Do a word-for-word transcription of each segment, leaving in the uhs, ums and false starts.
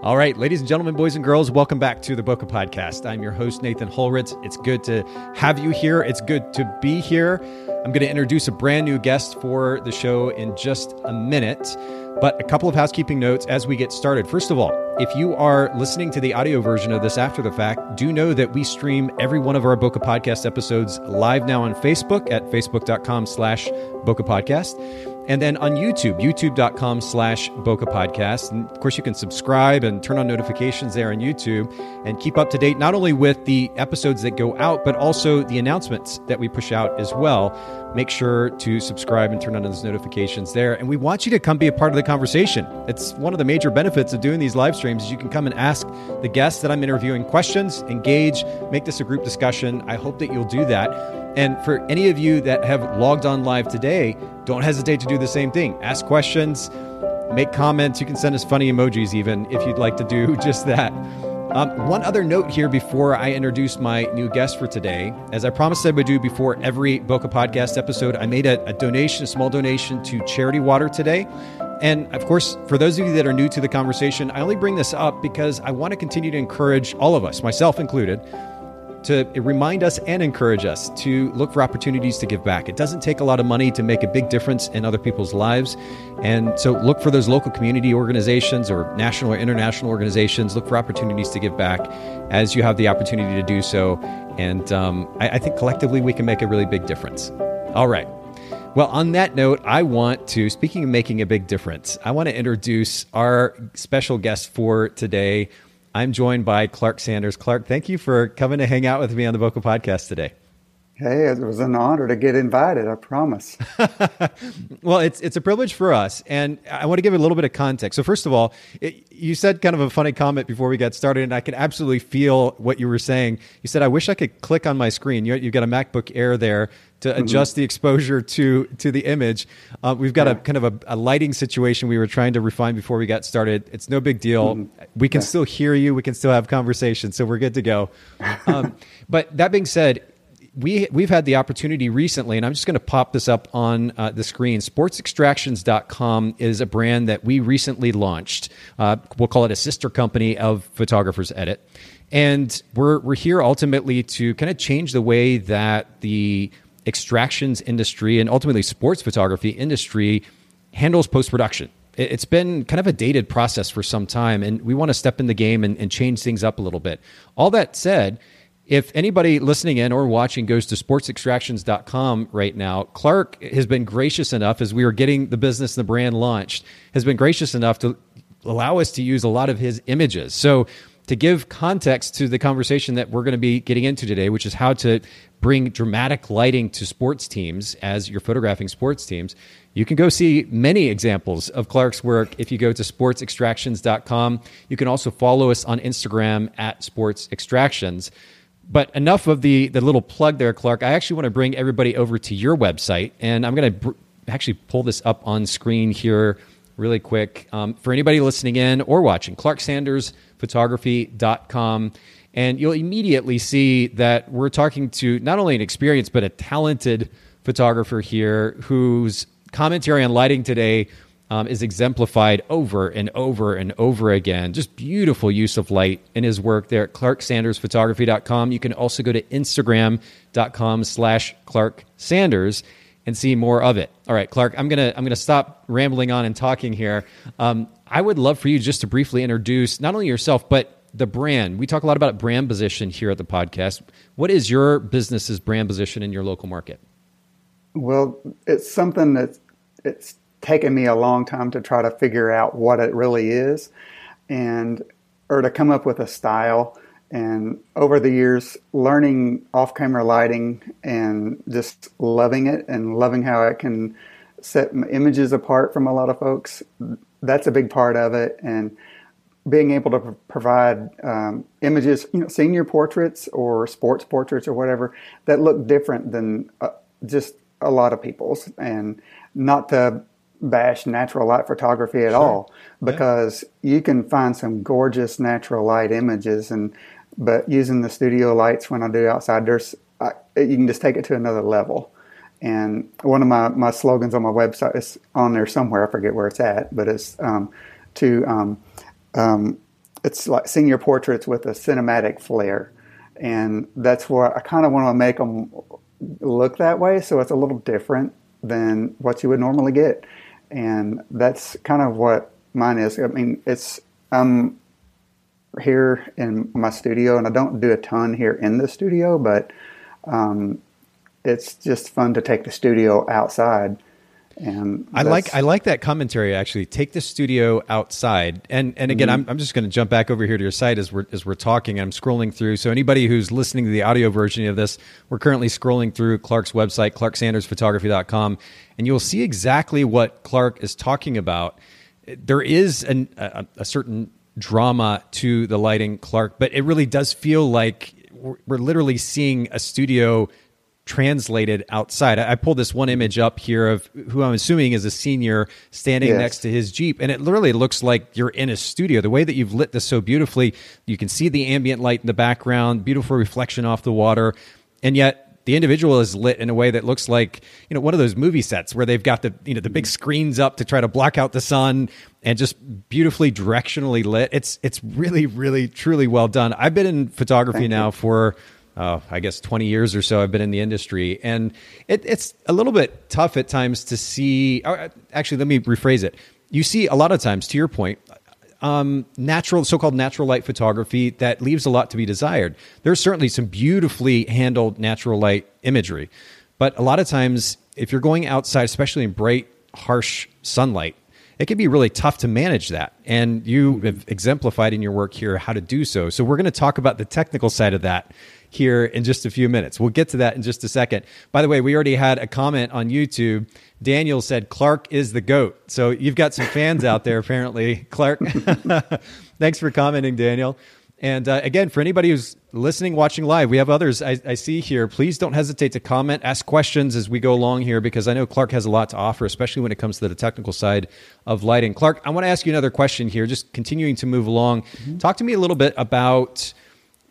All right, ladies and gentlemen, boys and girls, welcome back to the Bokeh Podcast. I'm your host, Nathan Holritz. It's good to have you here. It's good to be here. I'm going to introduce a brand new guest for the show in just a minute, but a couple of housekeeping notes as we get started. First of all, if you are listening to the audio version of this after the fact, do know that we stream every one of our Bokeh Podcast episodes live now on Facebook at facebook.com slash Bokeh Podcast. And then on YouTube, youtube.com slash Bokeh Podcast. And of course, you can subscribe and turn on notifications there on YouTube and keep up to date, not only with the episodes that go out, but also the announcements that we push out as well. Make sure to subscribe and turn on those notifications there. And we want you to come be a part of the conversation. It's one of the major benefits of doing these live streams is you can come and ask the guests that I'm interviewing questions, engage, make this a group discussion. I hope that you'll do that. And for any of you that have logged on live today, don't hesitate to do the same thing. Ask questions, make comments. You can send us funny emojis even if you'd like to do just that. Um, one other note here before I introduce my new guest for today. As I promised I would do before every Bokeh Podcast episode, I made a, a donation, a small donation to Charity Water today. And of course, for those of you that are new to the conversation, I only bring this up because I want to continue to encourage all of us, myself included, to remind us and encourage us to look for opportunities to give back. It doesn't take a lot of money to make a big difference in other people's lives. And so look for those local community organizations or national or international organizations. Look for opportunities to give back as you have the opportunity to do so. And um, I, I think collectively we can make a really big difference. All right. Well, on that note, I want to, speaking of making a big difference, I want to introduce our special guest for today. I'm joined by Clark Sanders. Clark, thank you for coming to hang out with me on the Bokeh Podcast today. Hey, it was an honor to get invited, I promise. Well, it's it's a privilege for us, and I want to give a little bit of context. So first of all, it, you said kind of a funny comment before we got started, and I could absolutely feel what you were saying. You said, I wish I could click on my screen. You, you've got a MacBook Air there to adjust mm-hmm. the exposure to to the image. Uh, we've got yeah. a kind of a, a lighting situation we were trying to refine before we got started. It's no big deal. Mm-hmm. We can yeah. still hear you. We can still have conversations, so we're good to go. Um, but that being said, We, we've had the opportunity recently, and I'm just going to pop this up on uh, the screen. sports extractions dot com is a brand that we recently launched. Uh, we'll call it a sister company of Photographers Edit. And we're we're here ultimately to kind of change the way that the extractions industry and ultimately sports photography industry handles post-production. It's been kind of a dated process for some time, and we want to step in the game and, and change things up a little bit. All that said, if anybody listening in or watching goes to sports extractions dot com right now, Clark has been gracious enough, as we were getting the business and the brand launched, has been gracious enough to allow us to use a lot of his images. So to give context to the conversation that we're going to be getting into today, which is how to bring dramatic lighting to sports teams as you're photographing sports teams, you can go see many examples of Clark's work if you go to sports extractions dot com. You can also follow us on Instagram at sports extractions. But enough of the the little plug there, Clark. I actually want to bring everybody over to your website, and I'm going to br- actually pull this up on screen here really quick um, for anybody listening in or watching, Clark Sanders Photography dot com. And you'll immediately see that we're talking to not only an experienced but a talented photographer here whose commentary on lighting today Um, is exemplified over and over and over again. Just beautiful use of light in his work there at Clark Sanders Photography dot com. You can also go to Instagram.com slash Clark Sanders and see more of it. All right, Clark, I'm gonna I'm gonna stop rambling on and talking here. Um, I would love for you just to briefly introduce not only yourself, but the brand. We talk a lot about brand position here at the podcast. What is your business's brand position in your local market? Well, it's something that it's taken me a long time to try to figure out what it really is, and or to come up with a style. And over the years, learning off-camera lighting and just loving it and loving how it can set images apart from a lot of folks, that's a big part of it. And being able to provide um, images, you know, senior portraits or sports portraits or whatever, that look different than uh, just a lot of people's. And not to bash natural light photography at sure. all, because yeah. you can find some gorgeous natural light images, and but using the studio lights when I do outside, there's I, you can just take it to another level. And one of my, my slogans on my website is on there somewhere, I forget where it's at, but it's um, to um, um, it's like seeing your portraits with a cinematic flair. And that's where I kind of want to make them look that way. So it's a little different than what you would normally get. And that's kind of what mine is. I mean, it's I'm here in my studio, and I don't do a ton here in the studio, but um, it's just fun to take the studio outside. And I like I like that commentary, actually. Take the studio outside. And and again, mm-hmm. I'm I'm just going to jump back over here to your site as we're as we're talking. I'm scrolling through. So anybody who's listening to the audio version of this, we're currently scrolling through Clark's website, Clark Sanders Photography dot com, and you'll see exactly what Clark is talking about. There is an, a, a certain drama to the lighting, Clark, but it really does feel like we're, we're literally seeing a studio translated outside. I pulled this one image up here of who I'm assuming is a senior standing yes. next to his Jeep, and it literally looks like you're in a studio. The way that you've lit this so beautifully, you can see the ambient light in the background, beautiful reflection off the water, and yet the individual is lit in a way that looks like, you know, one of those movie sets where they've got the, you know, the big screens up to try to block out the sun, and just beautifully directionally lit. It's it's really, really, truly well done. I've been in photography Thank now you. for Uh, I guess twenty years or so I've been in the industry, and it, it's a little bit tough at times to see. Actually, let me rephrase it. You see a lot of times, to your point, um, natural, so-called natural light photography that leaves a lot to be desired. There's certainly some beautifully handled natural light imagery, but a lot of times if you're going outside, especially in bright, harsh sunlight, it can be really tough to manage that. And you have exemplified in your work here how to do so. So we're going to talk about the technical side of that here in just a few minutes. We'll get to that in just a second. By the way, we already had a comment on YouTube. Daniel said, Clark is the GOAT. So you've got some fans out there, apparently, Clark. Thanks for commenting, Daniel. And uh, again, for anybody who's listening, watching live, we have others I, I see here. Please don't hesitate to comment, ask questions as we go along here, because I know Clark has a lot to offer, especially when it comes to the technical side of lighting. Clark, I want to ask you another question here, just continuing to move along. Mm-hmm. Talk to me a little bit about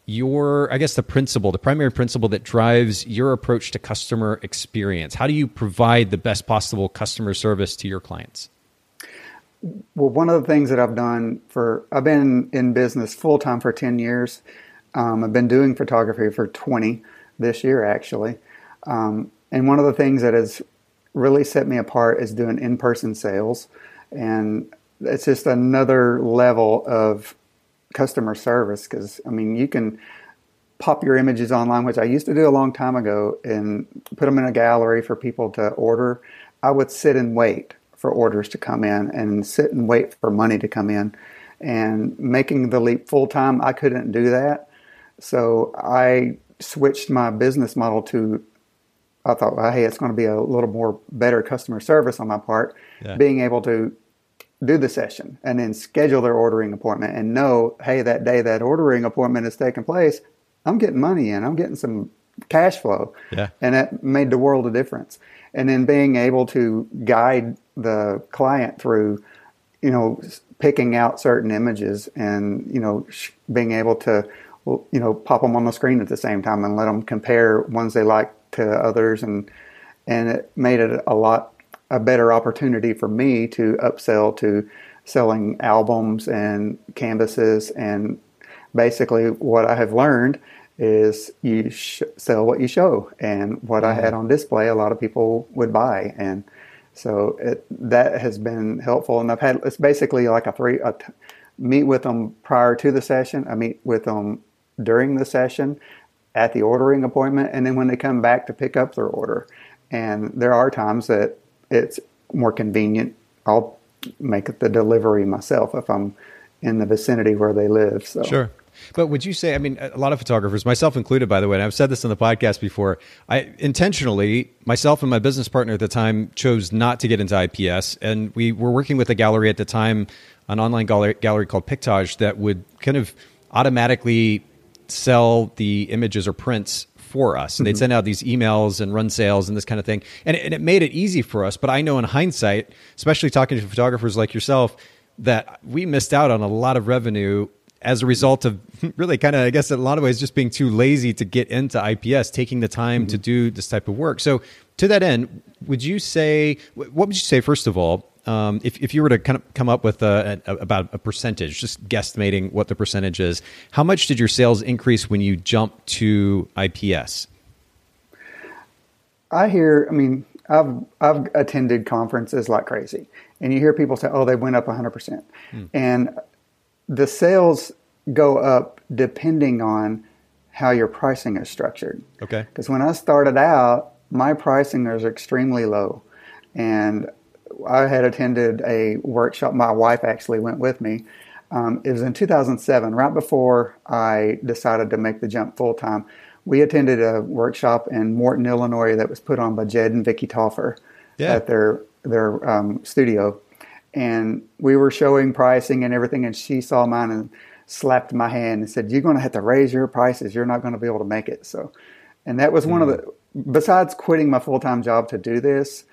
your, I guess, the principle, the primary principle that drives your approach to customer experience. How do you provide the best possible customer service to your clients? Well, one of the things that I've done for, I've been in business full-time for ten years. Um, I've been doing photography for twenty this year, actually. Um, and one of the things that has really set me apart is doing in-person sales. And it's just another level of customer service, because, I mean, you can pop your images online, which I used to do a long time ago, and put them in a gallery for people to order. I would sit and wait for orders to come in and sit and wait for money to come in. And making the leap full-time, I couldn't do that. So I switched my business model to, I thought, well, hey, it's going to be a little more better customer service on my part, yeah. being able to do the session and then schedule their ordering appointment and know, hey, that day that ordering appointment is taking place, I'm getting money in, I'm getting some cash flow. Yeah. And it made the world a difference. And then being able to guide the client through, you know, picking out certain images and, you know, sh- being able to, you know, pop them on the screen at the same time and let them compare ones they like to others. And, and it made it a lot, a better opportunity for me to upsell to selling albums and canvases. And basically what I have learned is you sh- sell what you show, and what mm-hmm. I had on display, a lot of people would buy. And so it, that has been helpful. And I've had, it's basically like a three, I t- meet with them prior to the session. I meet with them during the session at the ordering appointment. And then when they come back to pick up their order, and there are times that it's more convenient, I'll make the delivery myself if I'm in the vicinity where they live. So. Sure. But would you say, I mean, a lot of photographers, myself included, by the way, and I've said this on the podcast before, I intentionally, myself and my business partner at the time, chose not to get into I P S. And we were working with a gallery at the time, an online gallery, gallery called Pictage, that would kind of automatically sell the images or prints for us. And they'd send out these emails and run sales and this kind of thing. And it, and it made it easy for us. But I know in hindsight, especially talking to photographers like yourself, that we missed out on a lot of revenue as a result of really kind of, I guess, in a lot of ways, just being too lazy to get into I P S, taking the time mm-hmm. to do this type of work. So to that end, would you say, what would you say, first of all, um, if, if you were to kind of come up with a, a, about a percentage, just guesstimating what the percentage is, how much did your sales increase when you jumped to I P S? I hear, I mean, I've, I've attended conferences like crazy, and you hear people say, oh, they went up one hundred percent. Hmm. And the sales go up depending on how your pricing is structured. Okay. Because when I started out, my pricing was extremely low. And I had attended a workshop. My wife actually went with me. Um, it was in two thousand seven, right before I decided to make the jump full-time. We attended a workshop in Morton, Illinois, that was put on by Jed and Vicki Taufer yeah. at their their um, studio. And we were showing pricing and everything, and she saw mine and slapped my hand and said, you're going to have to raise your prices. You're not going to be able to make it. So, and that was mm-hmm. one of the, besides quitting my full-time job to do this,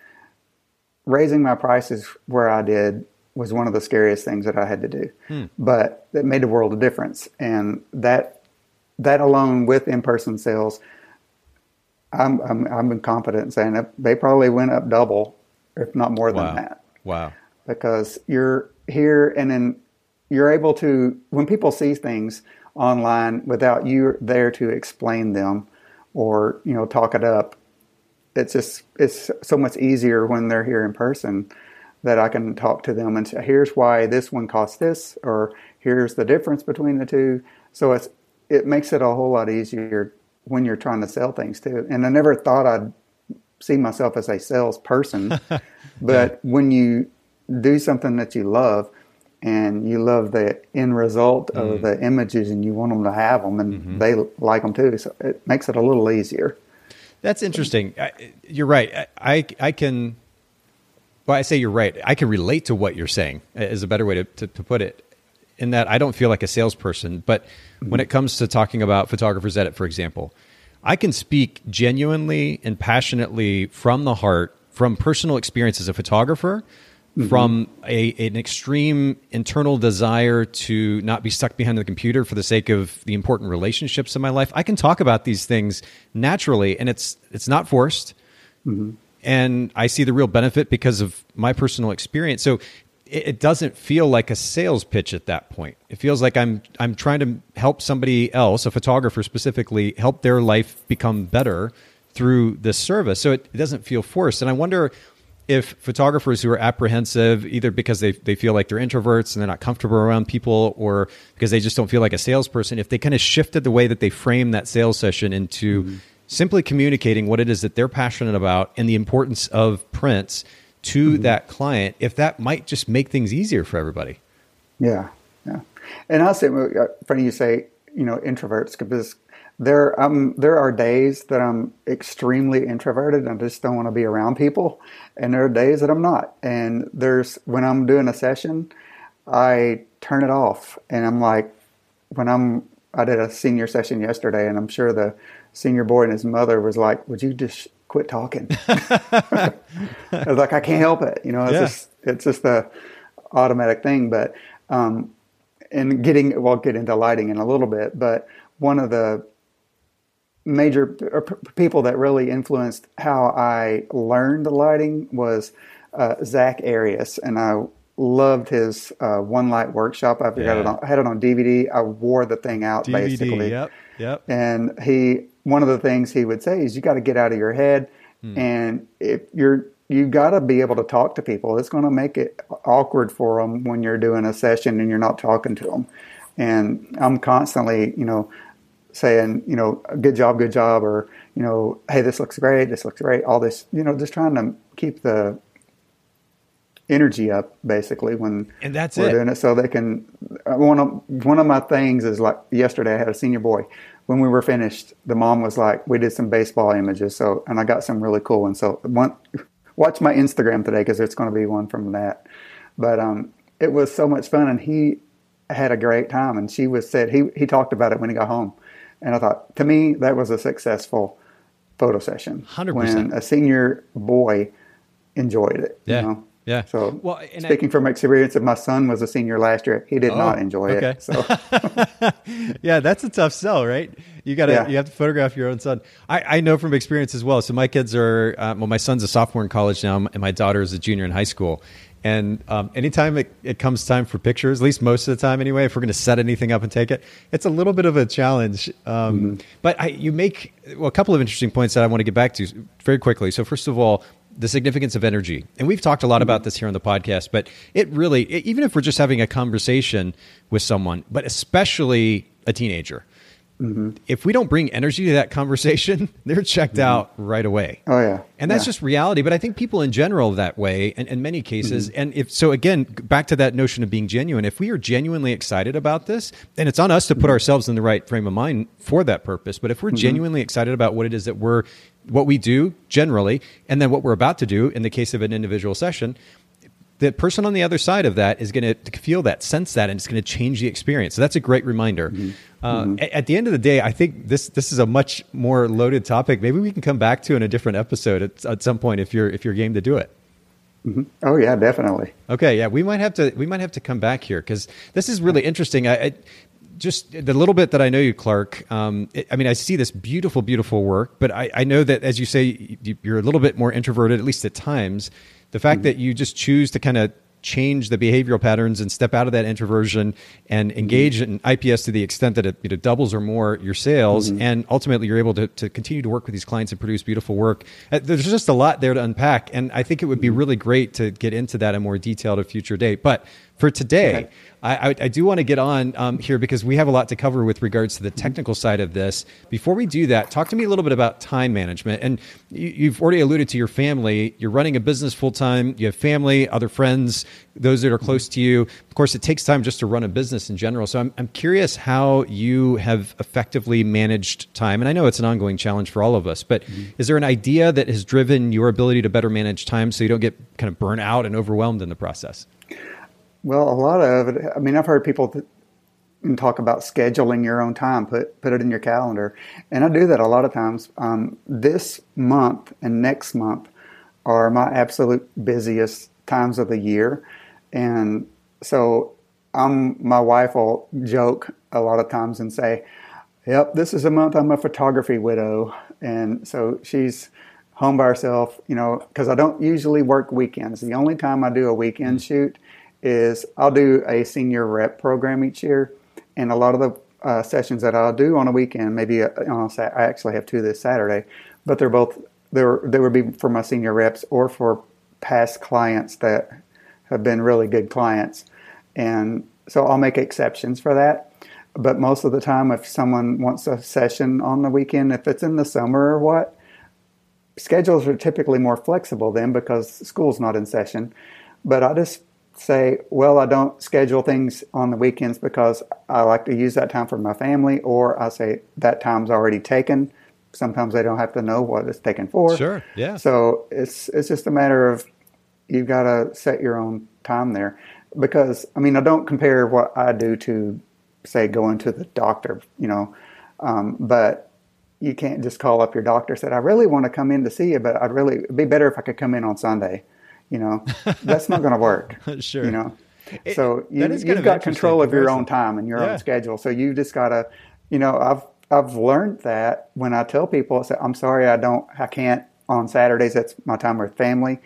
raising my prices where I did was one of the scariest things that I had to do. Hmm. But it made a world of difference. And that that alone with in-person sales, I'm I'm, I'm confident in saying that they probably went up double, if not more wow. than that. Wow. Because you're here and then you're able to, when people see things online without you there to explain them or, you know, talk it up, it's just, it's so much easier when they're here in person that I can talk to them and say, here's why this one costs this, or here's the difference between the two. So it's, it makes it a whole lot easier when you're trying to sell things too. And I never thought I'd see myself as a salesperson, but when you do something that you love and you love the end result of mm-hmm. the images and you want them to have them and mm-hmm. they like them too, so it makes it a little easier. That's interesting. I, you're right. I, I can, well, I say you're right. I can relate to what you're saying is a better way to, to, to put it, in that I don't feel like a salesperson. But when it comes to talking about Photographer's Edit, for example, I can speak genuinely and passionately from the heart, from personal experience as a photographer, mm-hmm. from a, an extreme internal desire to not be stuck behind the computer for the sake of the important relationships in my life. I can talk about these things naturally, and it's it's not forced. Mm-hmm. And I see the real benefit because of my personal experience. So it, it doesn't feel like a sales pitch at that point. It feels like I'm I'm trying to help somebody else, a photographer specifically, help their life become better through this service. So it, it doesn't feel forced. And I wonder if photographers who are apprehensive, either because they they feel like they're introverts and they're not comfortable around people, or because they just don't feel like a salesperson, if they kind of shifted the way that they frame that sales session into mm-hmm. simply communicating what it is that they're passionate about and the importance of prints to mm-hmm. that client, if that might just make things easier for everybody. Yeah, yeah. And I'll say, funny you say, you know, introverts, because There, um, there are days that I'm extremely introverted and I just don't want to be around people, and there are days that I'm not. And there's when I'm doing a session, I turn it off, and I'm like, when I'm, I did a senior session yesterday, and I'm sure the senior boy and his mother was like, "Would you just quit talking?" I was like, "I can't help it, you know. It's yeah. just, it's just the automatic thing." But, um, and getting, we'll get into lighting in a little bit, but one of the major people that really influenced how I learned lighting was uh, Zach Arias, and I loved his uh, One Light Workshop. I've yeah. got it on, I had it on D V D. I wore the thing out D V D, basically. Yep, yep. And he, one of the things he would say is, "You got to get out of your head, hmm. and if you're, you got to be able to talk to people. It's going to make it awkward for them when you're doing a session and you're not talking to them." And I'm constantly, you know, saying, you know, good job, good job, or, you know, hey, this looks great, this looks great, all this, you know, just trying to keep the energy up, basically, when and that's we're it. doing it. So they can, one of, one of my things is, like, yesterday I had a senior boy. When we were finished, the mom was like, we did some baseball images, so, and I got some really cool ones. So one, watch my Instagram today, because there's going to be one from that. But um, it was so much fun, and he had a great time, and she was said, he, he talked about it when he got home. And I thought, to me, that was a successful photo session. one hundred percent. When a senior boy enjoyed it. Yeah, you know? yeah. So well, speaking I, from experience, if my son was a senior last year, he did oh, not enjoy okay. it. So. Yeah, that's a tough sell, right? You gotta, yeah. you have to photograph your own son. I, I know from experience as well. So my kids are, uh, well, my son's a sophomore in college now, and my daughter is a junior in high school. And um, anytime it, it comes time for pictures, at least most of the time anyway, if we're going to set anything up and take it, it's a little bit of a challenge. Um, mm-hmm. But I, you make well, a couple of interesting points that I want to get back to very quickly. So first of all, the significance of energy. And we've talked a lot about this here on the podcast, but it really, it, even if we're just having a conversation with someone, but especially a teenager, mm-hmm. if we don't bring energy to that conversation, they're checked mm-hmm. out right away. Oh yeah. And that's yeah. just reality. But I think people in general that way, and in many cases, mm-hmm. and if, so again, back to that notion of being genuine, if we are genuinely excited about this, and it's on us to put mm-hmm. ourselves in the right frame of mind for that purpose. But if we're mm-hmm. genuinely excited about what it is that we're, what we do generally, and then what we're about to do in the case of an individual session, the person on the other side of that is going to feel that, sense that, and it's going to change the experience. So that's a great reminder. Mm-hmm. Uh, mm-hmm. At the end of the day, I think this this is a much more loaded topic. Maybe we can come back to in a different episode at, at some point if you're if you're game to do it. Mm-hmm. Oh yeah, definitely. Okay, yeah, we might have to we might have to come back here because this is really interesting. I, I just the little bit that I know you, Clark. Um, it, I mean, I see this beautiful, beautiful work, but I, I know that as you say, you're a little bit more introverted, at least at times. The fact mm-hmm. that you just choose to kind of change the behavioral patterns and step out of that introversion and engage mm-hmm. in I P S to the extent that it, you know, doubles or more your sales. Mm-hmm. And ultimately, you're able to, to continue to work with these clients and produce beautiful work. Uh, there's just a lot there to unpack. And I think it would be really great to get into that in more detail at a future date. But for today, okay. I, I, I do want to get on um, here because we have a lot to cover with regards to the technical side of this. Before we do that, talk to me a little bit about time management. And you, you've already alluded to your family. You're running a business full-time. You have family, other friends, those that are close to you. Of course, it takes time just to run a business in general. So I'm, I'm curious how you have effectively managed time. And I know it's an ongoing challenge for all of us, but mm-hmm. is there an idea that has driven your ability to better manage time so you don't get kind of burnt out and overwhelmed in the process? Well, a lot of it, I mean, I've heard people th- talk about scheduling your own time, put put it in your calendar. And I do that a lot of times. Um, this month and next month are my absolute busiest times of the year. And so I'm, my wife will joke a lot of times and say, yep, this is a month I'm a photography widow. And so she's home by herself, you know, because I don't usually work weekends. The only time I do a weekend shoot is I'll do a senior rep program each year, and a lot of the uh, sessions that I'll do on a weekend, maybe a, on a sat- I actually have two this Saturday, but they're both they're they would be for my senior reps or for past clients that have been really good clients, and so I'll make exceptions for that. But most of the time, if someone wants a session on the weekend, if it's in the summer or what, schedules are typically more flexible then because school's not in session. But I just say, well, I don't schedule things on the weekends because I like to use that time for my family, or I say that time's already taken. Sometimes they don't have to know what it's taken for. Sure, yeah. So it's it's just a matter of you've got to set your own time there, because I mean I don't compare what I do to say going to the doctor, you know, um, but you can't just call up your doctor and say I really want to come in to see you, but I'd really it'd be better if I could come in on Sunday. You know, that's not going to work. Sure. You know, it, so you, you've got control of your own time and your yeah. own schedule. So you just got to, you know, I've, I've learned that when I tell people, I say, I'm sorry, I don't, I can't on Saturdays. That's my time with family.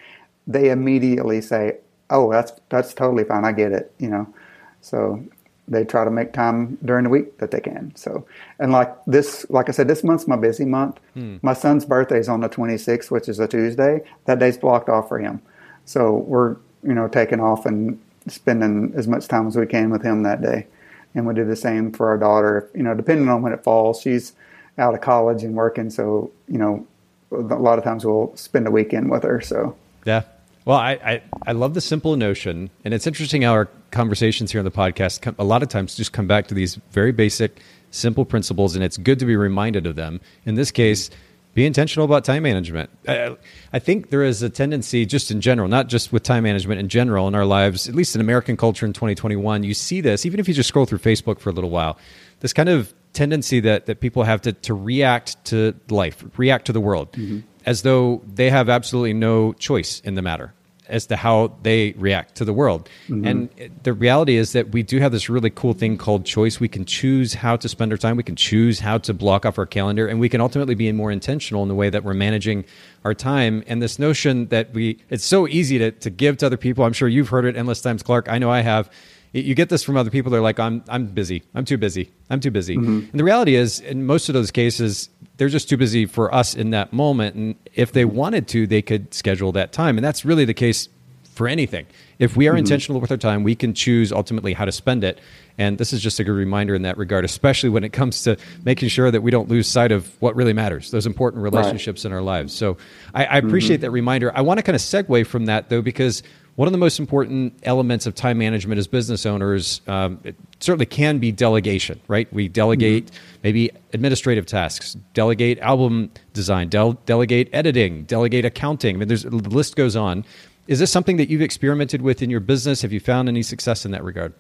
They immediately say, oh, that's, that's totally fine. I get it. You know, so they try to make time during the week that they can. So, and like this, like I said, this month's my busy month. Hmm. My son's birthday is on the twenty-sixth, which is a Tuesday. That day's blocked off for him. So we're, you know, taking off and spending as much time as we can with him that day. And we do the same for our daughter, you know, depending on when it falls. She's out of college and working. So, you know, a lot of times we'll spend a weekend with her. So, yeah. Well, I, I, I love the simple notion. And it's interesting how our conversations here on the podcast come, a lot of times just come back to these very basic, simple principles. And it's good to be reminded of them. In this case, be intentional about time management. I, I think there is a tendency just in general, not just with time management in general in our lives, at least in American culture in twenty twenty-one, you see this, even if you just scroll through Facebook for a little while, this kind of tendency that, that people have to, to react to life, react to the world, mm-hmm. as though they have absolutely no choice in the matter. as to how they react to the world. Mm-hmm. And the reality is that we do have this really cool thing called choice. We can choose how to spend our time. We can choose how to block off our calendar, and we can ultimately be more intentional in the way that we're managing our time. And this notion that we, it's so easy to, to give to other people. I'm sure you've heard it endless times, Clark. I know I have. You get this from other people. They're like, I'm, I'm busy. I'm too busy. I'm too busy. Mm-hmm. And the reality is, in most of those cases, they're just too busy for us in that moment. And if they wanted to, they could schedule that time. And that's really the case for anything. If we are mm-hmm. intentional with our time, we can choose ultimately how to spend it. And this is just a good reminder in that regard, especially when it comes to making sure that we don't lose sight of what really matters, those important relationships right. in our lives. So I, I appreciate mm-hmm. that reminder. I want to kind of segue from that, though, because one of the most important elements of time management as business owners, um, it certainly can be delegation, right? We delegate mm-hmm. maybe administrative tasks, delegate album design, del- delegate editing, delegate accounting. I mean, there's, the list goes on. Is this something that you've experimented with in your business? Have you found any success in that regard?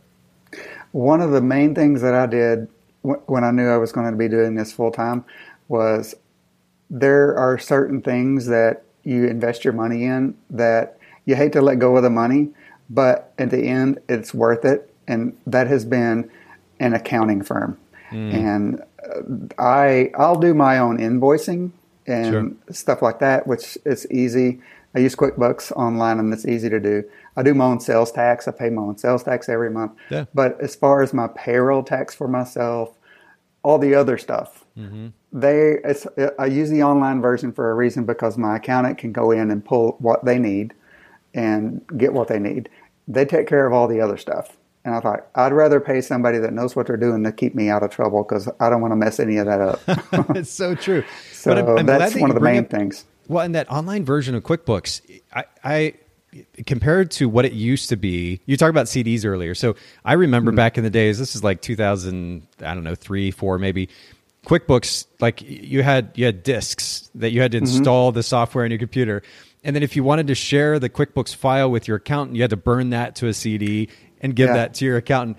One of the main things that I did w- when I knew I was going to be doing this full time was there are certain things that you invest your money in that you hate to let go of the money, but at the end, it's worth it. And that has been an accounting firm. Mm. And I, I'll do my own invoicing and sure. stuff like that, which is easy. I use QuickBooks online, and it's easy to do. I do my own sales tax. I pay my own sales tax every month. Yeah. But as far as my payroll tax for myself, all the other stuff, mm-hmm. they it's, I use the online version for a reason, because my accountant can go in and pull what they need and get what they need. They take care of all the other stuff. And I thought, I'd rather pay somebody that knows what they're doing to keep me out of trouble, because I don't want to mess any of that up. It's so true. So but I'm, I'm that's that one of the main up, things. Well, and that online version of QuickBooks, I, I compared to what it used to be, you talked about C Ds earlier. So I remember mm-hmm. back in the days, this is like two thousand, I don't know, three, four maybe, QuickBooks, like you had, you had discs that you had to install mm-hmm. the software on your computer. And then if you wanted to share the QuickBooks file with your accountant, you had to burn that to a C D and give yeah. that to your accountant.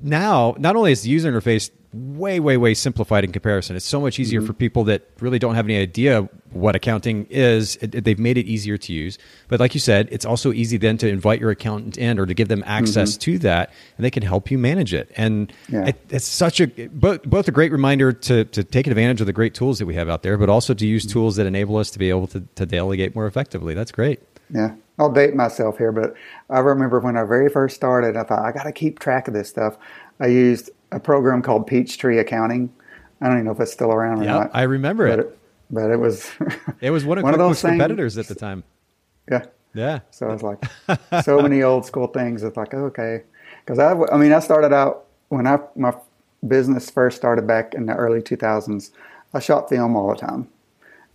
Now, not only is the user interface way, way, way simplified in comparison, it's so much easier mm-hmm. for people that really don't have any idea what accounting is. It, it, they've made it easier to use. But like you said, it's also easy then to invite your accountant in or to give them access mm-hmm. to that, and they can help you manage it. And yeah. it, it's such a, both, both a great reminder to, to take advantage of the great tools that we have out there, but also to use mm-hmm. tools that enable us to be able to, to delegate more effectively. That's great. Yeah. I'll date myself here, but I remember when I very first started, I thought, I got to keep track of this stuff. I used a program called Peachtree Accounting. I don't even know if it's still around or yep, not. I remember but it. it. But it was it was one of, one of those competitors things. At the time. Yeah. Yeah. So I was like, so many old school things. It's like, okay. Because I, I mean, I started out, when I my business first started back in the early two thousands, I shot film all the time.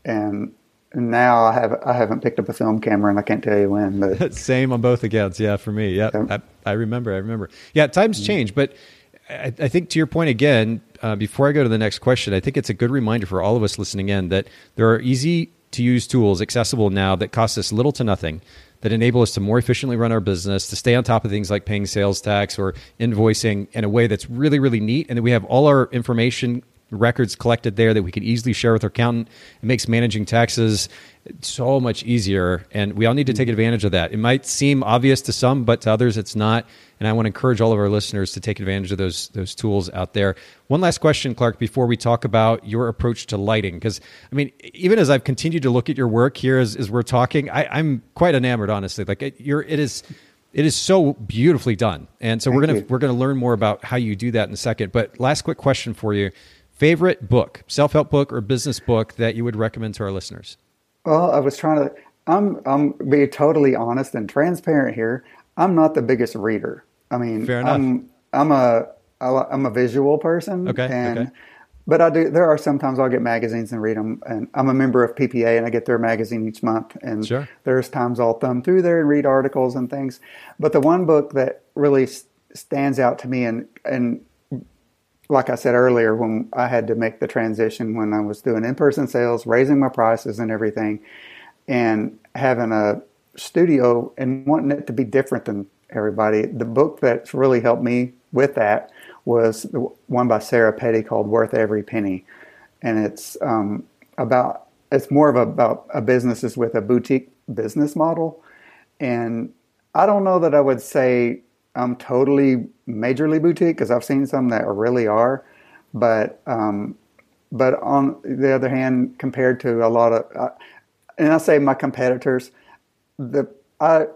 And now I have I haven't picked up a film camera, and I can't tell you when. But same on both accounts, yeah. For me, yeah, I, I remember, I remember. Yeah, times change, but I, I think to your point again. Uh, before I go to the next question, I think it's a good reminder for all of us listening in that there are easy to use tools accessible now that cost us little to nothing, that enable us to more efficiently run our business, to stay on top of things like paying sales tax or invoicing in a way that's really, really neat, and that we have all our information records collected there that we could easily share with our accountant. It makes managing taxes so much easier, and we all need to take advantage of that. It might seem obvious to some, but to others it's not, and I want to encourage all of our listeners to take advantage of those those tools out there. One last question, Clark, before we talk about your approach to lighting, because I mean, even as I've continued to look at your work here as, as we're talking, I, I'm quite enamored, honestly. Like it, you're, it is It is so beautifully done, and so Thank we're gonna you. we're gonna learn more about how you do that in a second. But last quick question for you. Favorite book, self-help book or business book that you would recommend to our listeners? Well, I was trying to, I'm, I'm be totally honest and transparent here. I'm not the biggest reader. I mean, Fair enough. I'm, I'm a, I'm a visual person. Okay. And, okay. But I do, there are sometimes I'll get magazines and read them, and I'm a member of P P A and I get their magazine each month. And sure. there's times I'll thumb through there and read articles and things. But the one book that really stands out to me, and, and, like I said earlier, when I had to make the transition when I was doing in-person sales, raising my prices and everything, and having a studio and wanting it to be different than everybody, the book that's really helped me with that was the one by Sarah Petty called Worth Every Penny. And it's um, about, it's more of a, about a businesses with a boutique business model. And I don't know that I would say I'm totally majorly boutique, because I've seen some that really are. But um, but on the other hand, compared to a lot of, uh, and I say my competitors, the I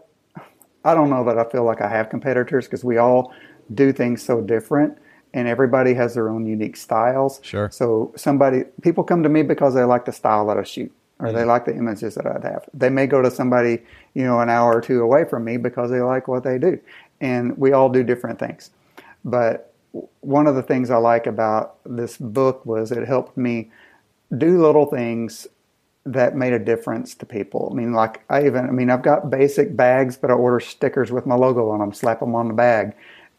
I don't know that I feel like I have competitors, because we all do things so different, and everybody has their own unique styles. Sure. So somebody people come to me because they like the style that I shoot, or mm-hmm. they like the images that I'd have. They may go to somebody, you know, an hour or two away from me because they like what they do. And we all do different things. But one of the things I like about this book was it helped me do little things that made a difference to people. I mean, like I even, I mean, I've got basic bags, but I order stickers with my logo on them, slap them on the bag.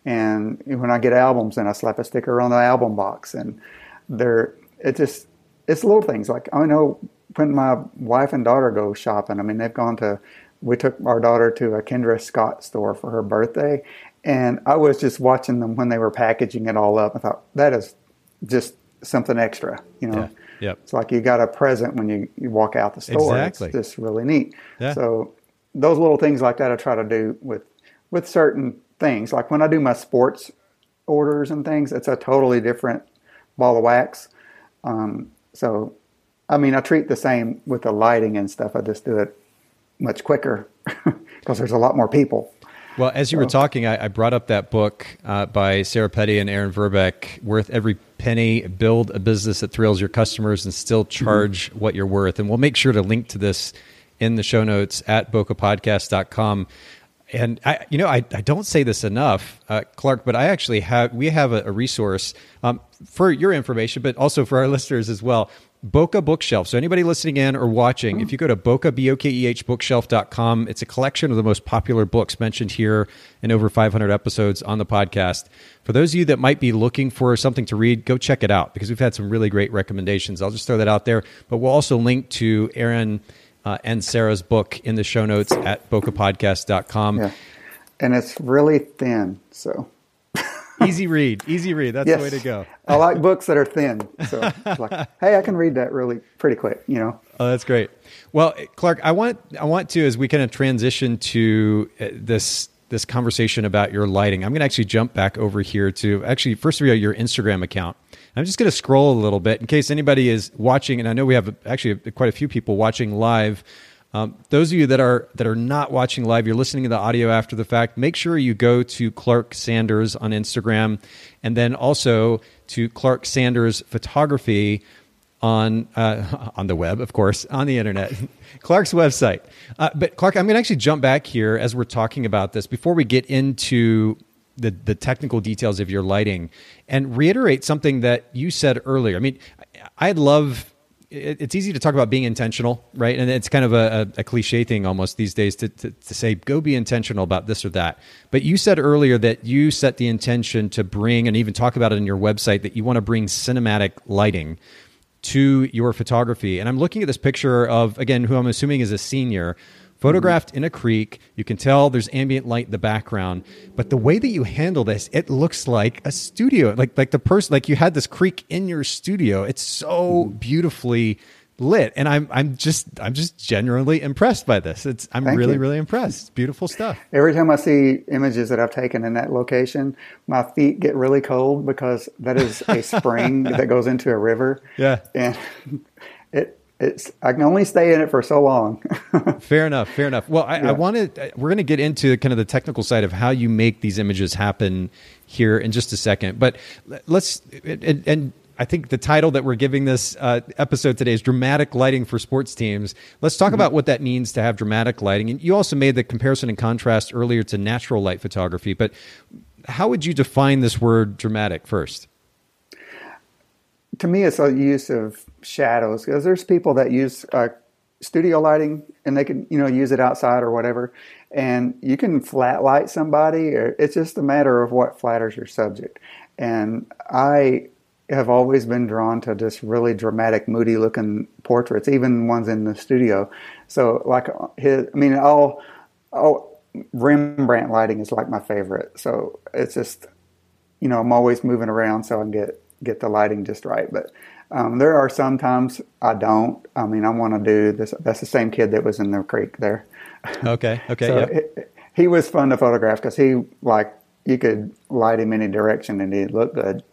And when I get albums, and I slap a sticker on the album box, and they're, it just, it's little things. Like, I know when my wife and daughter go shopping, I mean, they've gone to, we took our daughter to a Kendra Scott store for her birthday, and I was just watching them when they were packaging it all up. I thought, that is just something extra, you know? Yeah. Yep. It's like you got a present when you, you walk out the store. Exactly. It's just really neat. Yeah. So those little things like that I try to do with with certain things. Like when I do my sports orders and things, it's a totally different ball of wax. Um, so, I mean, I treat the same with the lighting and stuff. I just do it much quicker because there's a lot more people. Well, as you so. were talking, I, I brought up that book uh, by Sarah Petty and Aaron Verbeck, Worth Every Penny, Build a Business That Thrills Your Customers and Still Charge mm-hmm. What You're Worth. And we'll make sure to link to this in the show notes at bokeh podcast dot com. And I, you know, I, I don't say this enough, uh, Clark, but I actually have, we have a, a resource um, for your information, but also for our listeners as well. Bokeh Bookshelf. So anybody listening in or watching, if you go to Bokeh, B O K E H, bookshelf dot com, it's a collection of the most popular books mentioned here in over five hundred episodes on the podcast. For those of you that might be looking for something to read, go check it out, because we've had some really great recommendations. I'll just throw that out there. But we'll also link to Aaron uh, and Sarah's book in the show notes at bokeh podcast dot com. Yeah. And it's really thin, so... Easy read, easy read. That's yes. the way to go. I like books that are thin. So it's like, hey, I can read that really pretty quick, you know? Oh, that's great. Well, Clark, I want I want to, as we kind of transition to this this conversation about your lighting, I'm going to actually jump back over here to actually, first of all, your Instagram account. I'm just going to scroll a little bit in case anybody is watching. And I know we have actually quite a few people watching live. Um, those of you that are that are not watching live, you're listening to the audio after the fact, make sure you go to Clark Sanders on Instagram, and then also to Clark Sanders Photography on uh, on the web, of course, on the internet, Clark's website. Uh, but Clark, I'm going to actually jump back here as we're talking about this before we get into the the technical details of your lighting, and reiterate something that you said earlier. I mean, I'd love... It's easy to talk about being intentional, right? And it's kind of a, a cliche thing almost these days to, to, to say, go be intentional about this or that. But you said earlier that you set the intention to bring, and even talk about it on your website, that you want to bring cinematic lighting to your photography. And I'm looking at this picture of, again, who I'm assuming is a senior, photographed mm-hmm. in a creek. You can tell there's ambient light in the background, but the way that you handle this, it looks like a studio, like like the person, like you had this creek in your studio. It's so mm-hmm. beautifully lit, and I'm I'm just I'm just genuinely impressed by this. It's I'm Thank really you. really impressed. It's beautiful stuff. Every time I see images that I've taken in that location, my feet get really cold because that is a spring that goes into a river. Yeah, and it. It's, I can only stay in it for so long. Fair enough. Fair enough. Well, I, yeah. I wanted, we're going to get into kind of the technical side of how you make these images happen here in just a second, but let's, and, and I think the title that we're giving this uh, episode today is Dramatic Lighting for Sports Teams. Let's talk mm-hmm. about what that means to have dramatic lighting. And you also made the comparison and contrast earlier to natural light photography, but how would you define this word dramatic first? To me, it's a use of shadows, because there's people that use uh, studio lighting and they can, you know, use it outside or whatever. And you can flat light somebody. It's just a matter of what flatters your subject. And I have always been drawn to just really dramatic, moody looking portraits, even ones in the studio. So like his, I mean, all, all Rembrandt lighting is like my favorite. So it's just, you know, I'm always moving around so I can get, get the lighting just right. But Um, there are some times I don't. I mean, I want to do this. That's the same kid that was in the creek there. Okay. Okay. So yep. it, he was fun to photograph because he, like, you could light him any direction and he'd look good.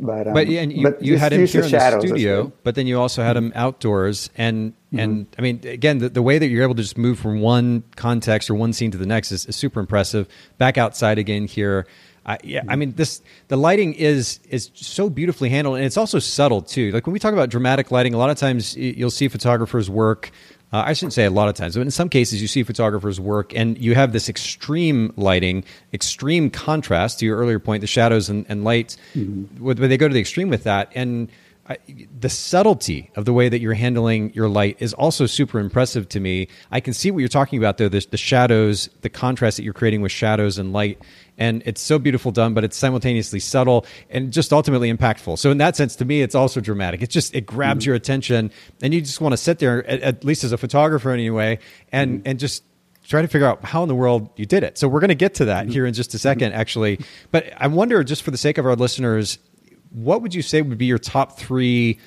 But, um, but, yeah, and you, but you had him here in the studio, but then you also had him outdoors. And, mm-hmm. and I mean, again, the, the way that you're able to just move from one context or one scene to the next is, is super impressive. Back outside again here. I, yeah, I mean, this the lighting is is so beautifully handled, and it's also subtle, too. Like, when we talk about dramatic lighting, a lot of times you'll see photographers work. Uh, I shouldn't say a lot of times, but in some cases you see photographers work, and you have this extreme lighting, extreme contrast to your earlier point, the shadows and, and lights, mm-hmm. where they go to the extreme with that. And I, the subtlety of the way that you're handling your light is also super impressive to me. I can see what you're talking about, though, the, the shadows, the contrast that you're creating with shadows and light. And it's so beautiful done, but it's simultaneously subtle and just ultimately impactful. So in that sense, to me, it's also dramatic. It's just, it grabs mm-hmm. your attention, and you just want to sit there, at, at least as a photographer anyway, and, mm-hmm. and just try to figure out how in the world you did it. So we're going to get to that mm-hmm. here in just a second, actually. But I wonder, just for the sake of our listeners, what would you say would be your top three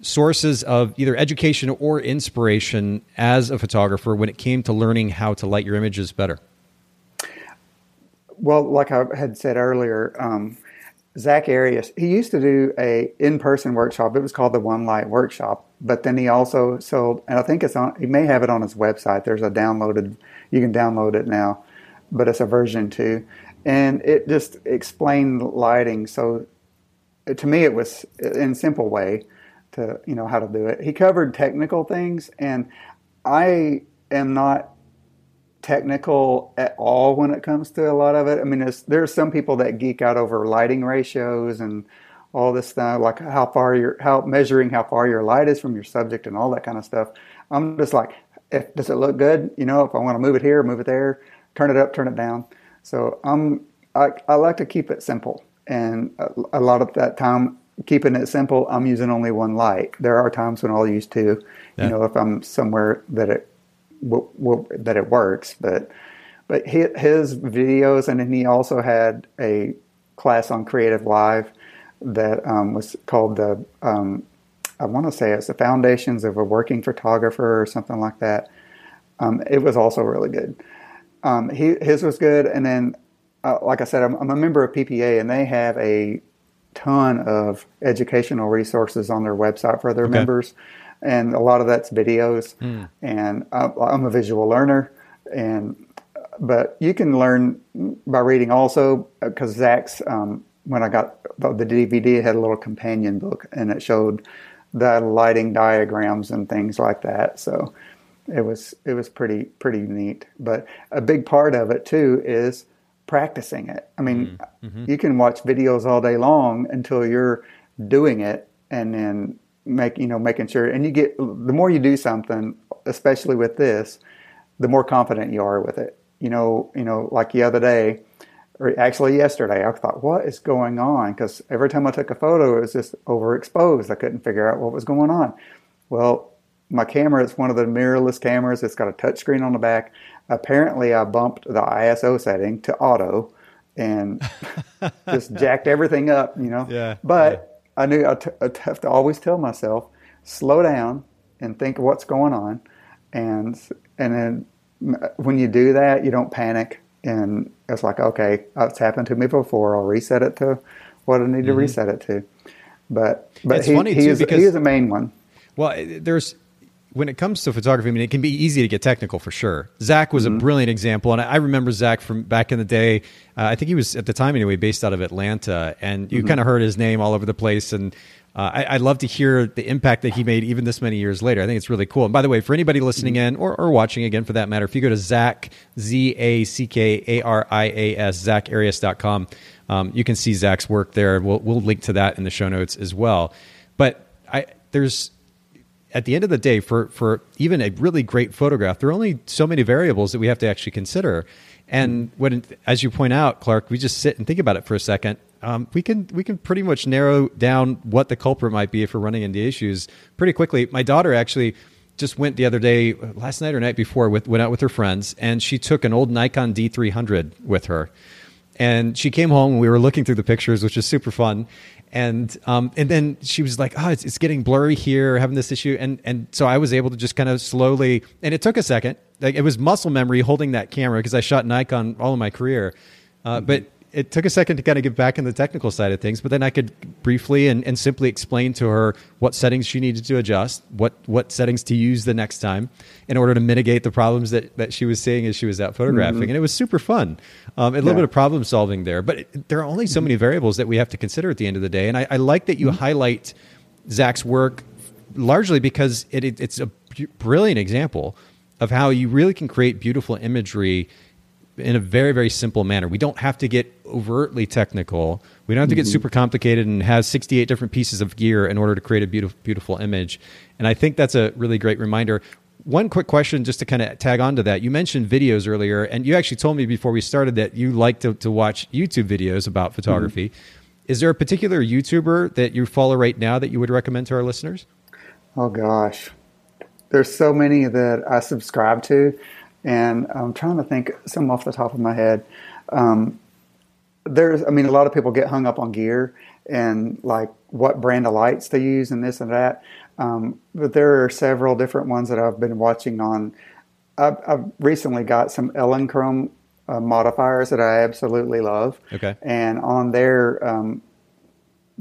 sources of either education or inspiration as a photographer when it came to learning how to light your images better? Well, like I had said earlier, um, Zach Arias, he used to do a in-person workshop. It was called the One Light Workshop. But then he also sold, and I think it's on, he may have it on his website. There's a downloaded, you can download it now, but it's a version two. And it just explained lighting. So to me, it was in a simple way to, you know, how to do it. He covered technical things, and I am not technical at all when it comes to a lot of it. I mean, there's, there's some people that geek out over lighting ratios and all this stuff, like how far you're, how measuring how far your light is from your subject and all that kind of stuff. I'm just like, if, does it look good? You know, if I want to move it here, move it there, turn it up, turn it down. So I'm, I, I like to keep it simple. And a, a lot of that time, keeping it simple, I'm using only one light. There are times when I'll use two, yeah. you know, if I'm somewhere that it, W- w- that it works, but but his, his videos, and then he also had a class on Creative Live that um, was called the um, I want to say it's the Foundations of a Working Photographer or something like that. Um, it was also really good. Um, he his was good, and then uh, like I said, I'm, I'm a member of P P A, and they have a ton of educational resources on their website for their okay. members. And a lot of that's videos, mm. and I'm a visual learner, and but you can learn by reading also, because Zach's, um, when I got the D V D, it had a little companion book, and it showed the lighting diagrams and things like that, so it was it was pretty pretty neat. But a big part of it, too, is practicing it. I mean, mm-hmm. you can watch videos all day long until you're doing it, and then make you know making sure, and you get, the more you do something, especially with this, the more confident you are with it. You know, you know, like the other day, or actually yesterday, I thought, what is going on? Because every time I took a photo, it was just overexposed. I couldn't figure out what was going on. Well, my camera, it's one of the mirrorless cameras. It's got a touch screen on the back. Apparently, I bumped the I S O setting to auto, and just jacked everything up. You know, yeah, but. Yeah. I knew I, t- I have to always tell myself, slow down and think of what's going on, and and then when you do that, you don't panic, and it's like, okay, it's happened to me before. I'll reset it to what I need mm-hmm. to reset it to. But but it's he, funny he too, is because, he is the main one. Well, there's. When it comes to photography, I mean, it can be easy to get technical for sure. Zach was mm-hmm. a brilliant example. And I remember Zach from back in the day. Uh, I think he was, at the time anyway, based out of Atlanta. And you mm-hmm. kind of heard his name all over the place. And uh, I, I love to hear the impact that he made even this many years later. I think it's really cool. And by the way, for anybody listening mm-hmm. in or, or watching again, for that matter, if you go to Zach, Z A C K A R I A S, Zach Arias dot com, um, you can see Zach's work there. We'll, we'll link to that in the show notes as well. But I there's... At the end of the day, for, for even a really great photograph, there are only so many variables that we have to actually consider. And when, as you point out, Clark, we just sit and think about it for a second. Um, we can we can pretty much narrow down what the culprit might be if we're running into issues pretty quickly. My daughter actually just went the other day, last night or night before, with went out with her friends, and she took an old Nikon D three hundred with her. And she came home and we were looking through the pictures, which is super fun. And um, and then she was like, oh, it's, it's getting blurry here, having this issue. And and so I was able to just kind of slowly, and it took a second. Like, it was muscle memory holding that camera because I shot Nikon all of my career. Uh, mm-hmm. But it took a second to kind of get back in the technical side of things. But then I could briefly and, and simply explain to her what settings she needed to adjust, what what settings to use the next time in order to mitigate the problems that, that she was seeing as she was out photographing. Mm-hmm. And it was super fun. Um, a little yeah. bit of problem solving there, but it, there are only so many variables that we have to consider at the end of the day. And I, I like that you mm-hmm. highlight Zach's work largely because it, it, it's a b- brilliant example of how you really can create beautiful imagery in a very, very simple manner. We don't have to get overtly technical. We don't have to get mm-hmm. super complicated and have sixty-eight different pieces of gear in order to create a beautiful, beautiful image. And I think that's a really great reminder. One quick question just to kind of tag on to that. You mentioned videos earlier, and you actually told me before we started that you like to, to watch YouTube videos about photography. Mm-hmm. Is there a particular YouTuber that you follow right now that you would recommend to our listeners? Oh, gosh. There's so many that I subscribe to, and I'm trying to think some off the top of my head. Um, there's, I mean, a lot of people get hung up on gear and like what brand of lights they use and this and that. Um, but there are several different ones that I've been watching on. I've, I've recently got some Elenchrom uh, modifiers that I absolutely love. Okay. And on their um,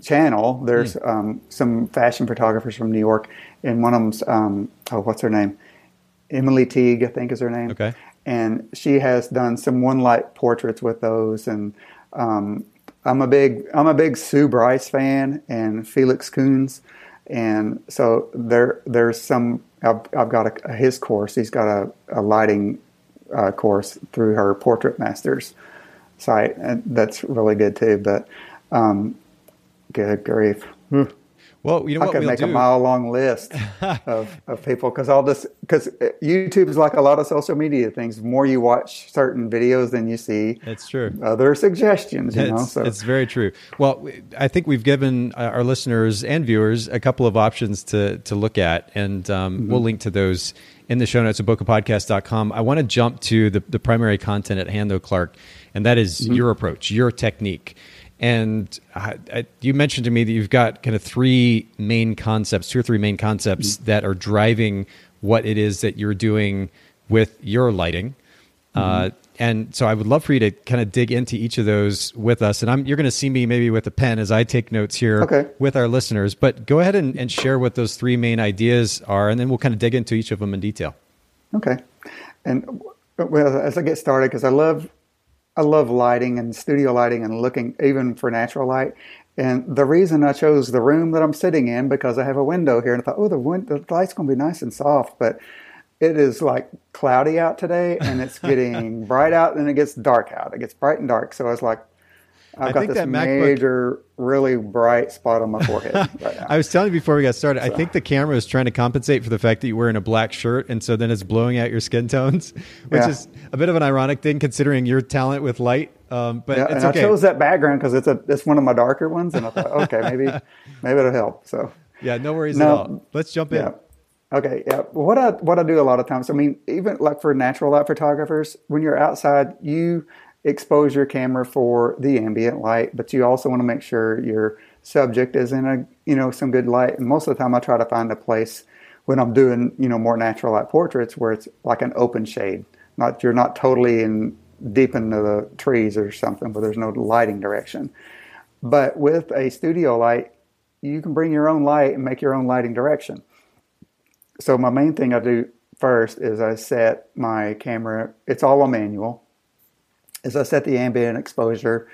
channel, there's mm. um, some fashion photographers from New York. And one of them's, um, oh, what's her name? Emily Teague, I think is her name. Okay. And she has done some one-light portraits with those. And um, I'm a big, I'm a big Sue Bryce fan and Felix Coons. And so there, there's some. I've, I've got a, a, his course. He's got a, a lighting uh, course through her Portrait Masters site, and that's really good too. But um, good grief! Well, you know, I what could we'll make do. a mile-long list of, of people because I'll just because YouTube is like a lot of social media things. The more you watch certain videos, then you see that's true. Other suggestions, you it's, know. So it's very true. Well, I think we've given our listeners and viewers a couple of options to to look at, and um, mm-hmm. we'll link to those in the show notes at bokeh podcast dot com. I want to jump to the the primary content at hand, though, Clark, and that is mm-hmm. your approach, your technique. And I, I, you mentioned to me that you've got kind of three main concepts, two or three main concepts mm-hmm. that are driving what it is that you're doing with your lighting. Mm-hmm. Uh, and so I would love for you to kind of dig into each of those with us. And I'm, you're going to see me maybe with a pen as I take notes here okay. with our listeners. But go ahead and, and share what those three main ideas are, and then we'll kind of dig into each of them in detail. Okay. And well, as I get started, because I love... I love lighting and studio lighting and looking even for natural light. And the reason I chose the room that I'm sitting in because I have a window here and I thought, oh, the, wind- the light's going to be nice and soft, but it is like cloudy out today and it's getting bright out and it gets dark out. It gets bright and dark. So I was like, I've I got this major, MacBook... really bright spot on my forehead right now. I was telling you before we got started, so. I think the camera is trying to compensate for the fact that you're wearing a black shirt, and so then it's blowing out your skin tones, which yeah. is a bit of an ironic thing considering your talent with light. Um, but yeah, it's and okay. I chose that background because it's a it's one of my darker ones, and I thought, okay, maybe maybe it'll help. So yeah, no worries now, at all. Let's jump yeah. in. Okay, yeah. What I what I do a lot of times, I mean, even like for natural light photographers, when you're outside, you expose your camera for the ambient light, but you also want to make sure your subject is in a, you know, some good light. And most of the time I try to find a place when I'm doing, you know, more natural light portraits where it's like an open shade, not, you're not totally in deep into the trees or something, but there's no lighting direction. But with a studio light, you can bring your own light and make your own lighting direction. So my main thing I do first is I set my camera, it's all a manual, is I set the ambient exposure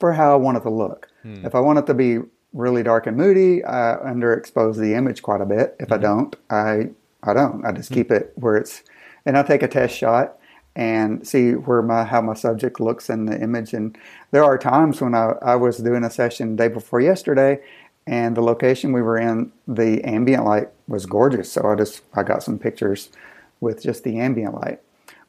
for how I want it to look. Hmm. If I want it to be really dark and moody, I underexpose the image quite a bit. If mm-hmm. I don't, I I don't. I just mm-hmm. keep it where it's... And I take a test shot and see where my how my subject looks in the image. And there are times when I, I was doing a session the day before yesterday, and the location we were in, the ambient light was gorgeous. So I just I got some pictures with just the ambient light.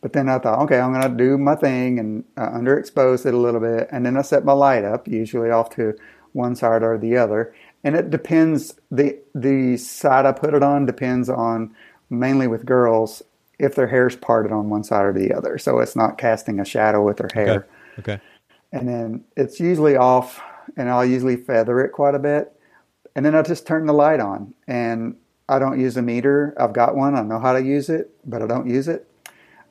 But then I thought, okay, I'm going to do my thing and uh, underexpose it a little bit. And then I set my light up, usually off to one side or the other. And it depends, the the side I put it on depends on, mainly with girls, if their hair's parted on one side or the other. So it's not casting a shadow with their hair. Okay. okay. and then it's usually off, and I'll usually feather it quite a bit, and then I'll just turn the light on, and I don't use a meter. I've got one. I know how to use it, but I don't use it.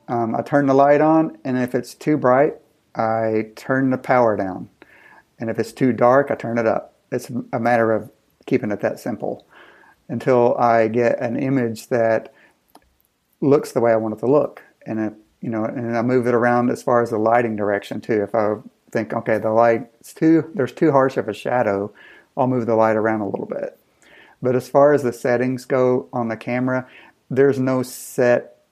Um, I turn the light on, and if it's too bright, I turn the power down. And if it's too dark, I turn it up. It's a matter of keeping it that simple until I get an image that looks the way I want it to look. And it, you know, and I move it around as far as the lighting direction too. If I think, okay, the light's too, there's too harsh of a shadow, I'll move the light around a little bit. But as far as the settings go on the camera, there's no set,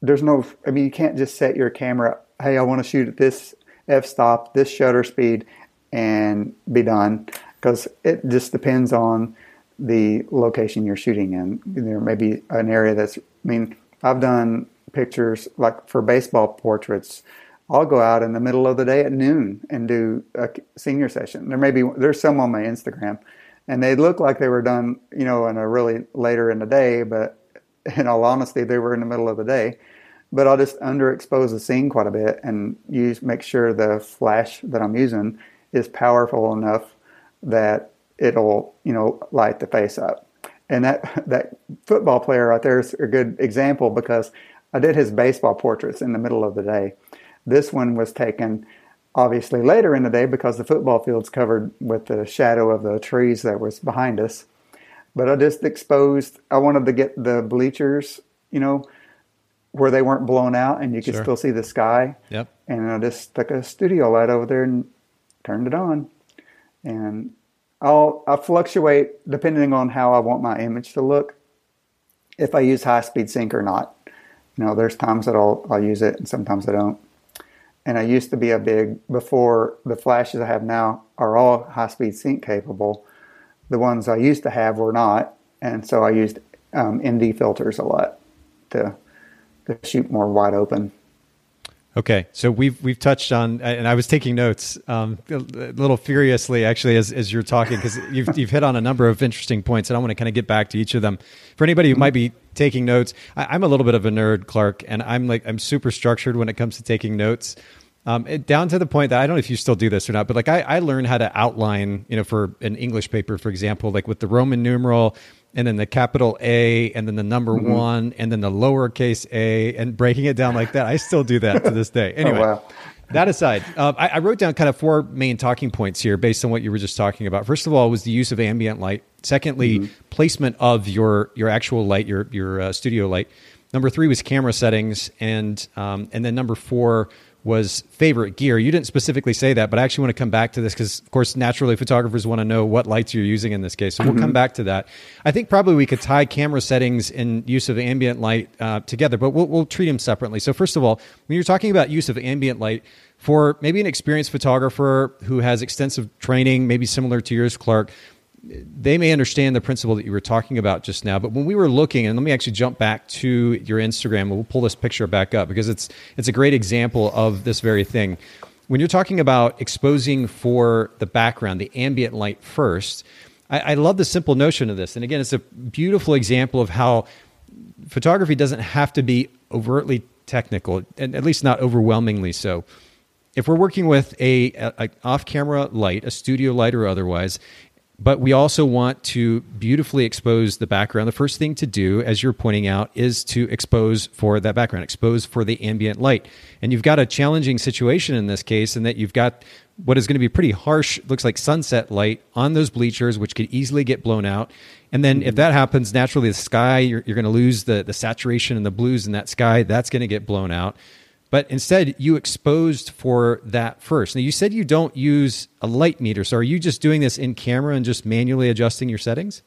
there's no, I mean, you can't just set your camera, hey, I want to shoot at this f-stop, this shutter speed, and be done, because it just depends on the location you're shooting in. There may be an area that's, I mean, I've done pictures like for baseball portraits. I'll go out in the middle of the day at noon and do a senior session. There may be, there's some on my Instagram, and they look like they were done, you know, in a really later in the day, but in all honesty, they were in the middle of the day. But I'll just underexpose the scene quite a bit and use make sure the flash that I'm using is powerful enough that it'll, you know, light the face up. And that that football player right there is a good example, because I did his baseball portraits in the middle of the day. This one was taken obviously later in the day because the football field's covered with the shadow of the trees that was behind us. But I just exposed, I wanted to get the bleachers, you know, where they weren't blown out and you could sure. still see the sky. Yep. And I just stuck a studio light over there and turned it on. And I'll, I fluctuate depending on how I want my image to look, if I use high-speed sync or not. You know, there's times that I'll, I'll use it and sometimes I don't. And I used to be a big, before the flashes I have now are all high-speed sync capable. The ones I used to have were not. And so I used um, N D filters a lot to to shoot more wide open. Okay, so we've we've touched on, and I was taking notes um, a little furiously actually as as you're talking, because you've you've hit on a number of interesting points, and I want to kind of get back to each of them. For anybody who might be taking notes, I, I'm a little bit of a nerd, Clark, and I'm like I'm super structured when it comes to taking notes, um, it, down to the point that I don't know if you still do this or not, but like I, I learned how to outline, you know, for an English paper, for example, like with the Roman numeral. And then the capital A, and then the number mm-hmm. one, and then the lowercase a, and breaking it down like that. I still do that to this day. Anyway, oh, wow. that aside, uh, I, I wrote down kind of four main talking points here based on what you were just talking about. First of all, was the use of ambient light. Secondly, mm-hmm. placement of your your actual light, your your uh, studio light. Number three was camera settings, and um, and then number four was favorite gear. You didn't specifically say that, but I actually want to come back to this because, of course, naturally photographers want to know what lights you're using in this case. So mm-hmm. we'll come back to that. I think probably we could tie camera settings and use of ambient light uh, together, but we'll, we'll treat them separately. So first of all, when you're talking about use of ambient light, for maybe an experienced photographer who has extensive training, maybe similar to yours, Clark, they may understand the principle that you were talking about just now, but when we were looking, and let me actually jump back to your Instagram, we'll pull this picture back up because it's it's a great example of this very thing. When you're talking about exposing for the background, the ambient light first, I, I love the simple notion of this. And again, it's a beautiful example of how photography doesn't have to be overtly technical, and at least not overwhelmingly so. If we're working with a, a, a off-camera light, a studio light or otherwise, but we also want to beautifully expose the background. The first thing to do, as you're pointing out, is to expose for that background, expose for the ambient light. And you've got a challenging situation in this case in that you've got what is going to be pretty harsh, looks like sunset light on those bleachers, which could easily get blown out. And then mm-hmm. if that happens, naturally the sky, you're, you're going to lose the, the saturation and the blues in that sky. That's going to get blown out. But instead, you exposed for that first. Now, you said you don't use a light meter. So are you just doing this in camera and just manually adjusting your settings?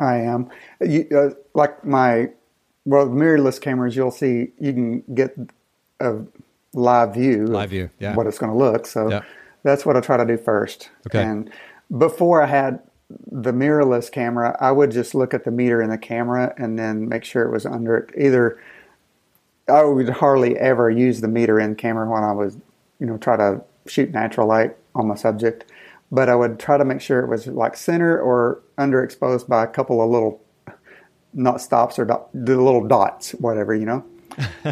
I am. You, uh, like my, well, mirrorless cameras, you'll see you can get a live view. Live view, yeah. What it's going to look. So yeah. that's what I try to do first. Okay. And before I had the mirrorless camera, I would just look at the meter in the camera and then make sure it was under either... I would hardly ever use the meter in camera when I was, you know, try to shoot natural light on my subject. But I would try to make sure it was like center or underexposed by a couple of little, not stops or dot, the little dots, whatever, you know,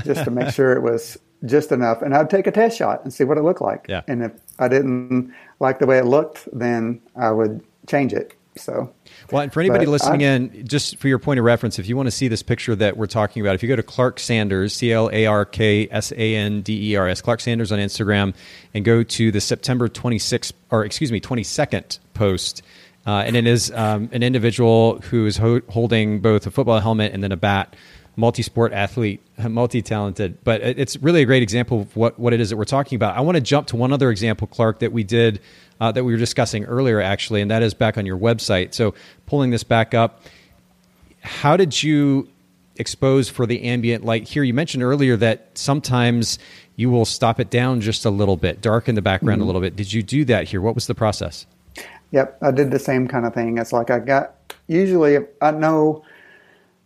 just to make sure it was just enough, and I'd take a test shot and see what it looked like. Yeah. And if I didn't like the way it looked, then I would change it. So, well, and for anybody listening I, in, just for your point of reference, if you want to see this picture that we're talking about, if you go to Clark Sanders, C L A R K S A N D E R S, Clark Sanders on Instagram, and go to the September twenty-sixth, or excuse me, twenty-second post, uh, and it is um, an individual who is ho- holding both a football helmet and then a bat, multi-sport athlete, multi-talented, but it's really a great example of what, what it is that we're talking about. I want to jump to one other example, Clark, that we did Uh, that we were discussing earlier, actually, and that is back on your website. So pulling this back up, how did you expose for the ambient light here? You mentioned earlier that sometimes you will stop it down just a little bit, darken the background mm-hmm. a little bit. Did you do that here? What was the process? Yep, I did the same kind of thing. It's like I got, usually I know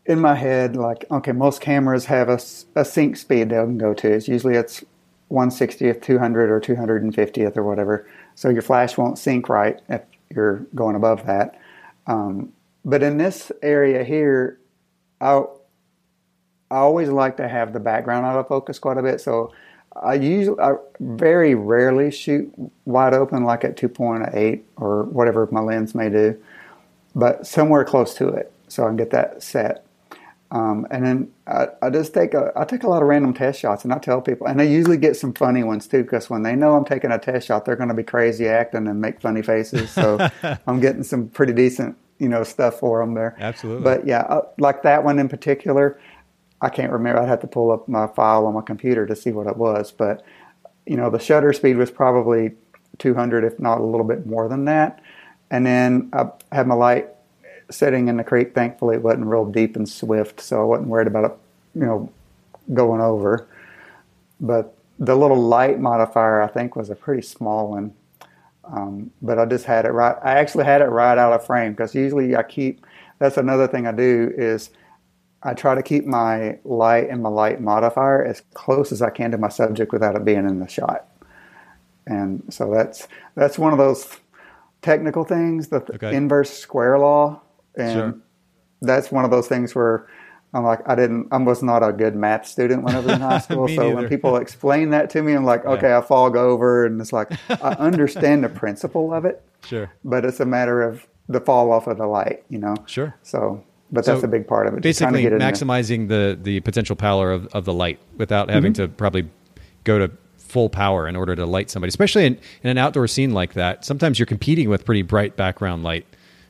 in my head, like, okay, most cameras have a, a sync speed they'll go to. It's usually it's one sixtieth, two hundred, or two hundred fiftieth or whatever. So your flash won't sync right if you're going above that. Um, but in this area here, I, I always like to have the background out of focus quite a bit. So I usually, I very rarely shoot wide open, like at two point eight or whatever my lens may do, but somewhere close to it, so I can get that set. Um, and then I, I just take a, I take a lot of random test shots, and I tell people, and I usually get some funny ones too, because when they know I'm taking a test shot, they're going to be crazy acting and make funny faces. So I'm getting some pretty decent, you know, stuff for them there. Absolutely. But yeah, I, like that one in particular, I can't remember. I'd have to pull up my file on my computer to see what it was. But, you know, the shutter speed was probably two hundred, if not a little bit more than that. And then I had my light sitting in the creek. Thankfully, it wasn't real deep and swift, so I wasn't worried about it, you know, going over. But the little light modifier, I think, was a pretty small one. Um, but I just had it right. I actually had it right out of frame, because usually I keep. That's another thing I do, is I try to keep my light and my light modifier as close as I can to my subject without it being in the shot. And so that's that's one of those technical things, the okay. inverse square law. And sure. that's one of those things where I'm like, I didn't, I was not a good math student when I was in high school. so neither. When people explain that to me, I'm like, okay, yeah. I fog over. And it's like, I understand the principle of it, sure, but it's a matter of the fall off of the light, you know? Sure. So, but so that's a big part of it. Basically to get maximizing the, the potential power of, of the light without having mm-hmm. to probably go to full power in order to light somebody, especially in, in an outdoor scene like that. Sometimes you're competing with pretty bright background light.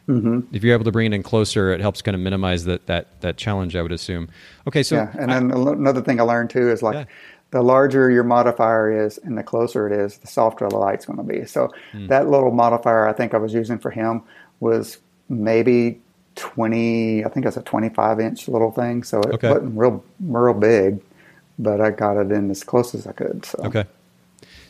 Mm-hmm. If you're able to bring it in closer, it helps kind of minimize that that that challenge, I would assume. Okay, so yeah, and then I, another thing I learned too is like yeah. the larger your modifier is and the closer it is, the softer the light's going to be. So mm. that little modifier I think I was using for him was maybe twenty. I think it's a twenty-five inch little thing, so it okay. wasn't real real big, but I got it in as close as I could. So. Okay.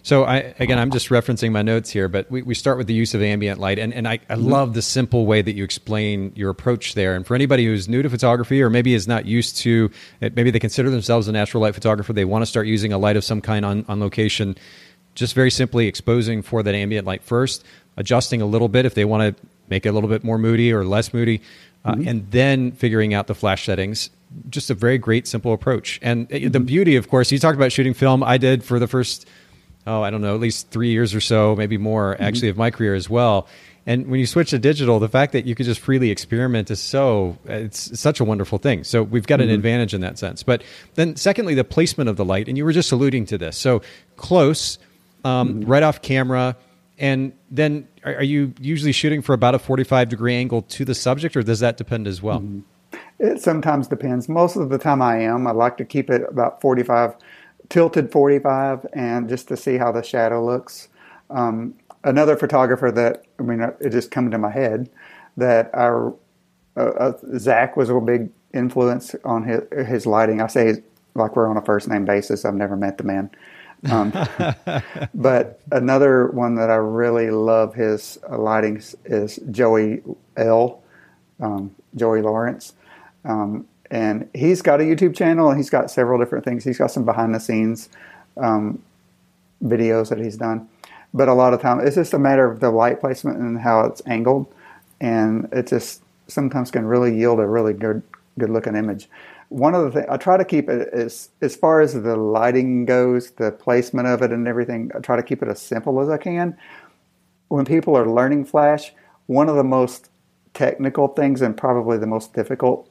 So I, again, I'm just referencing my notes here, but we, we start with the use of ambient light. And, and I, I love the simple way that you explain your approach there. And for anybody who's new to photography, or maybe is not used to it, maybe they consider themselves a natural light photographer, they want to start using a light of some kind on, on location, just very simply exposing for that ambient light first, adjusting a little bit if they want to make it a little bit more moody or less moody, uh, mm-hmm. and then figuring out the flash settings. Just a very great, simple approach. And mm-hmm. the beauty, of course, you talked about shooting film. I did for the first... oh, I don't know, at least three years or so, maybe more, actually, mm-hmm. of my career as well. And when you switch to digital, the fact that you could just freely experiment is so, it's such a wonderful thing. So we've got an mm-hmm. advantage in that sense. But then secondly, the placement of the light, and you were just alluding to this. So close, um, mm-hmm. right off camera, and then are, are you usually shooting for about a forty-five degree angle to the subject, or does that depend as well? Mm-hmm. It sometimes depends. Most of the time I am. I like to keep it about forty-five tilted forty-five, and just to see how the shadow looks. Um, another photographer that, I mean, it just came to my head that our uh, uh, Zach was a big influence on his, his lighting. I say like we're on a first name basis. I've never met the man. Um, but another one that I really love his uh, lighting is Joey L, um, Joey Lawrence. Um, And he's got a YouTube channel, and he's got several different things. He's got some behind-the-scenes um, videos that he's done. But a lot of time, it's just a matter of the light placement and how it's angled. And it just sometimes can really yield a really good, good-looking image. one of the things I try to keep it as as far as the lighting goes, the placement of it and everything, I try to keep it as simple as I can. When people are learning flash, one of the most technical things and probably the most difficult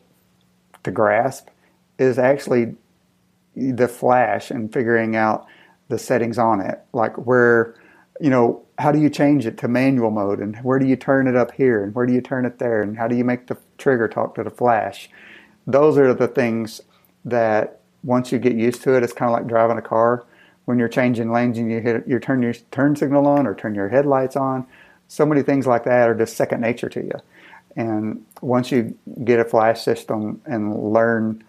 to grasp is actually the flash and figuring out the settings on it. Like where, you know, how do you change it to manual mode, and where do you turn it up here, and where do you turn it there, and how do you make the trigger talk to the flash? Those are the things that once you get used to it, it's kind of like driving a car. When you're changing lanes and you hit, you turn your turn signal on or turn your headlights on, so many things like that are just second nature to you. And once you get a flash system and learn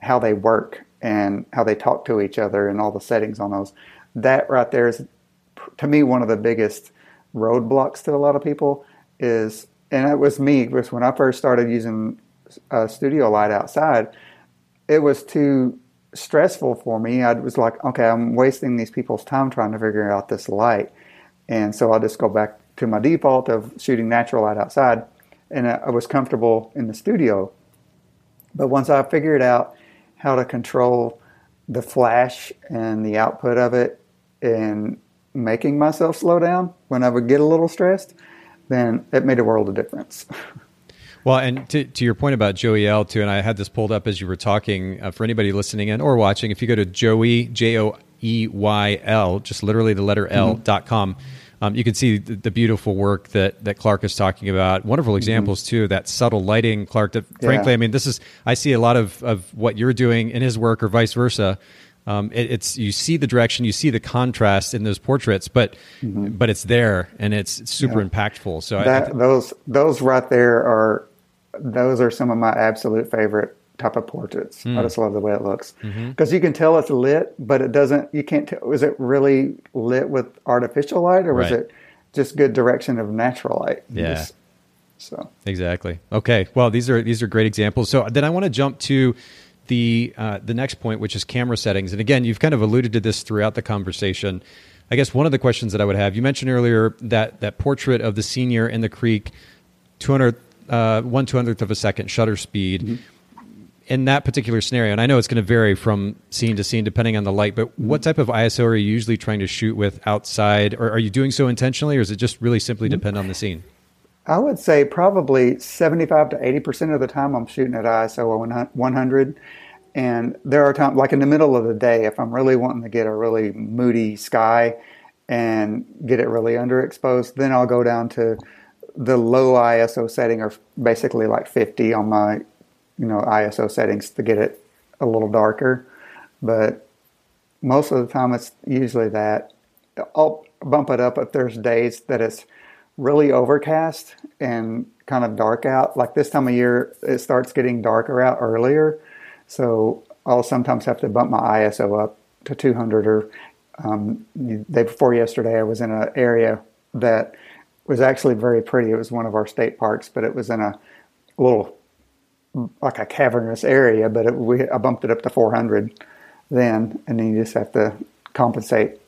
how they work and how they talk to each other and all the settings on those, that right there is, to me, one of the biggest roadblocks to a lot of people is, and it was me, because when I first started using a studio light outside, it was too stressful for me. I was like, okay, I'm wasting these people's time trying to figure out this light, and so I'll just go back to my default of shooting natural light outside, and I was comfortable in the studio. But once I figured out how to control the flash and the output of it and making myself slow down when I would get a little stressed, then it made a world of difference. Well, and to, to your point about Joey L, too, and I had this pulled up as you were talking, uh, for anybody listening in or watching, if you go to Joey, J O E Y L, just literally the letter L, mm-hmm. dot com, um, you can see the, the beautiful work that, that Clark is talking about. Wonderful examples, mm-hmm. too, that subtle lighting, Clark, that frankly, yeah. I mean, this is, I see a lot of, of what you're doing in his work or vice versa. Um, it, it's you see the direction, you see the contrast in those portraits, but mm-hmm. but it's there and it's super yeah. impactful. So that, I, I th- those those right there are those are some of my absolute favorite type of portraits. Mm. I just love the way it looks because mm-hmm. you can tell it's lit, but it doesn't. You can't tell. Was it really lit with artificial light, or was right. it just good direction of natural light? Yeah. Just, so exactly. Okay. Well, these are these are great examples. So then I want to jump to the uh, the next point, which is camera settings. And again, you've kind of alluded to this throughout the conversation. I guess one of the questions that I would have, you mentioned earlier that that portrait of the senior in the creek, two hundred, uh, one two hundredth of a second shutter speed. Mm-hmm. In that particular scenario, and I know it's going to vary from scene to scene depending on the light, but mm-hmm. what type of I S O are you usually trying to shoot with outside? Or are you doing so intentionally, or is it just really simply mm-hmm. depend on the scene? I would say probably seventy-five to eighty percent of the time I'm shooting at I S O one hundred. And there are times, like in the middle of the day, if I'm really wanting to get a really moody sky and get it really underexposed, then I'll go down to the low I S O setting, or basically like fifty on my, you know, I S O settings to get it a little darker. But most of the time it's usually that. I'll bump it up if there's days that it's really overcast and kind of dark out. Like this time of year, it starts getting darker out earlier. So I'll sometimes have to bump my I S O up to two hundred. Or um, the day before yesterday, I was in an area that was actually very pretty. It was one of our state parks, but it was in a little, like a cavernous area, but it, we, I bumped it up to four hundred then, and then you just have to compensate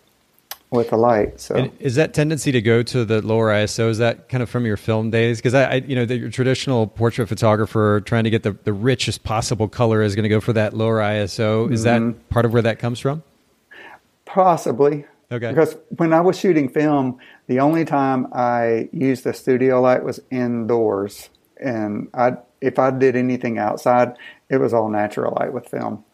with the light. So and is that tendency to go to the lower I S O, is that kind of from your film days? Because I, I, you know, the, your traditional portrait photographer trying to get the, the richest possible color is going to go for that lower I S O. Is mm-hmm. that part of where that comes from? Possibly. Okay. Because when I was shooting film, the only time I used the studio light was indoors. And I, if I did anything outside, it was all natural light with film.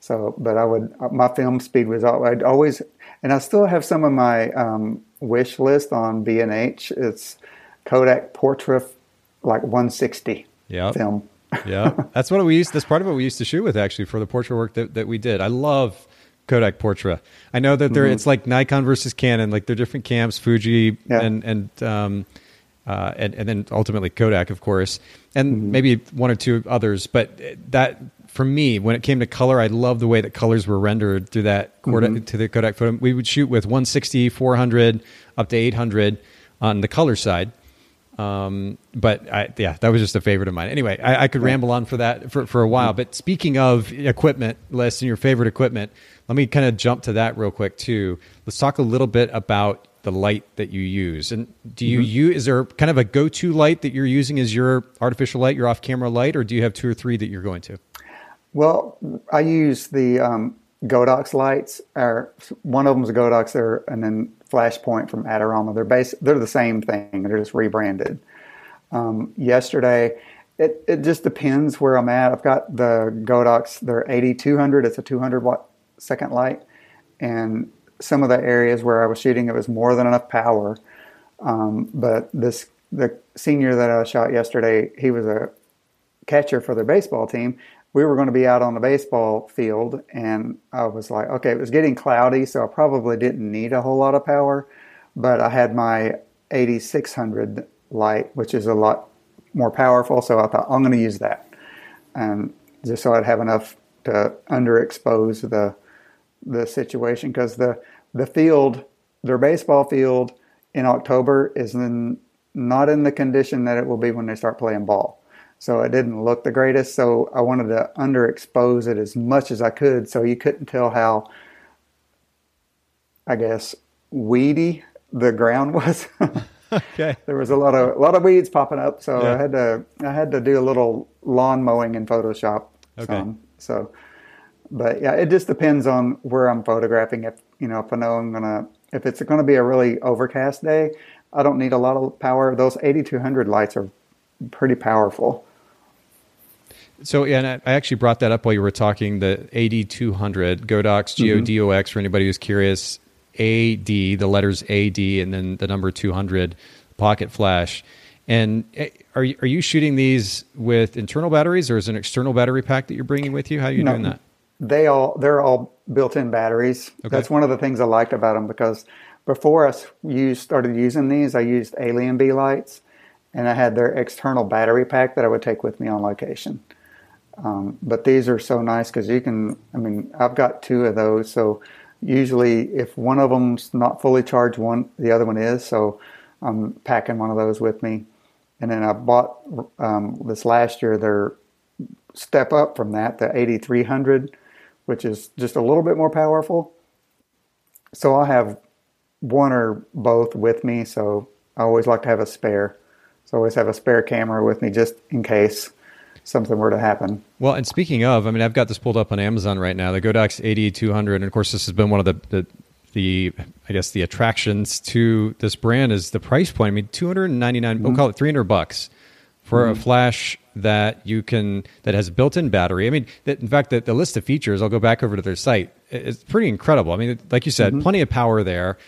So, but I would, my film speed was always, I'd always, and I still have some of my um, wish list on B and H. It's Kodak Portra, like one sixty yep. film. Yeah, that's what we used, that's part of what we used to shoot with actually for the portrait work that, that we did. I love Kodak Portra. I know that they're, mm-hmm. it's like Nikon versus Canon, like they're different camps, Fuji yep. and, and, um, uh, and, and then ultimately Kodak, of course, and mm-hmm. maybe one or two others, but that, for me, when it came to color, I love the way that colors were rendered through that Kodak, mm-hmm. to the Kodak photo. We would shoot with one sixty, four hundred, up to eight hundred on the color side. Um, but I, yeah, that was just a favorite of mine. Anyway, I, I could ramble on for that for, for a while. But speaking of equipment lists and your favorite equipment, let me kind of jump to that real quick too. Let's talk a little bit about the light that you use. And do you mm-hmm. use, is there kind of a go-to light that you're using as your artificial light, your off-camera light, or do you have two or three that you're going to? Well, I use the um, Godox lights. Or one of them is a Godox, there, and then Flashpoint from Adorama. They're base. They're the same thing. They're just rebranded. Um, yesterday, it it just depends where I'm at. I've got the Godox. They're eighty-two hundred. It's a two hundred watt second light, and some of the areas where I was shooting, it was more than enough power. Um, but this the senior that I shot yesterday, he was a catcher for their baseball team. We were going to be out on the baseball field, and I was like, okay, it was getting cloudy, so I probably didn't need a whole lot of power, but I had my eighty-six hundred light, which is a lot more powerful, so I thought, I'm going to use that, um, just so I'd have enough to underexpose the the situation, because the, the field, their baseball field in October is in, not in the condition that it will be when they start playing ball. So it didn't look the greatest, so I wanted to underexpose it as much as I could, so you couldn't tell how, I guess, weedy the ground was. Okay. There was a lot of a lot of weeds popping up, so yeah. I had to I had to do a little lawn mowing in Photoshop. Okay. Some, so, but yeah, it just depends on where I'm photographing. If you know, if I know I'm gonna, if it's gonna be a really overcast day, I don't need a lot of power. Those eighty-two hundred lights are pretty powerful. So, yeah, and I actually brought that up while you were talking, the eighty-two hundred Godox, G O D O X, for anybody who's curious, A D, the letters A D, and then the number two hundred, pocket flash. And are you, are you shooting these with internal batteries, or is it an external battery pack that you're bringing with you? How are you no, doing that? They all, they're all built-in batteries. Okay. That's one of the things I liked about them, because before I used, started using these, I used Alien Bee lights, and I had their external battery pack that I would take with me on location. Um, but these are so nice because you can, I mean, I've got two of those. So usually if one of them's not fully charged, one, the other one is. So I'm packing one of those with me. And then I bought um, this last year, their step up from that, the eighty-three hundred, which is just a little bit more powerful. So I'll have one or both with me. So I always like to have a spare. So I always have a spare camera with me just in case something were to happen. Well, and speaking of, I mean, I've got this pulled up on Amazon right now, the Godox eighty-two hundred. And of course, this has been one of the, the, the I guess, the attractions to this brand is the price point. I mean, two hundred ninety-nine, mm-hmm. we'll call it three hundred bucks for mm-hmm. a flash that you can, that has built-in battery. I mean, that, in fact, the, the list of features, I'll go back over to their site. It's pretty incredible. I mean, like you said, mm-hmm. plenty of power there.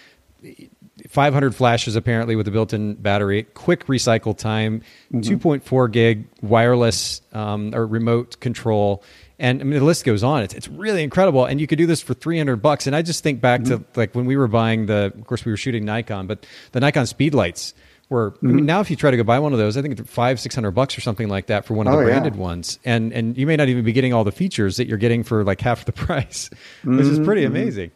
five hundred flashes apparently with a built-in battery, quick recycle time, mm-hmm. two point four gig wireless um, or remote control. And I mean, the list goes on. It's, it's really incredible. And you could do this for three hundred bucks. And I just think back mm-hmm. to like when we were buying the, of course we were shooting Nikon, but the Nikon speed lights were, mm-hmm. I mean, now if you try to go buy one of those, I think it's five, six hundred bucks or something like that for one of oh, the branded yeah. ones. And, and you may not even be getting all the features that you're getting for like half the price, mm-hmm. which is pretty amazing.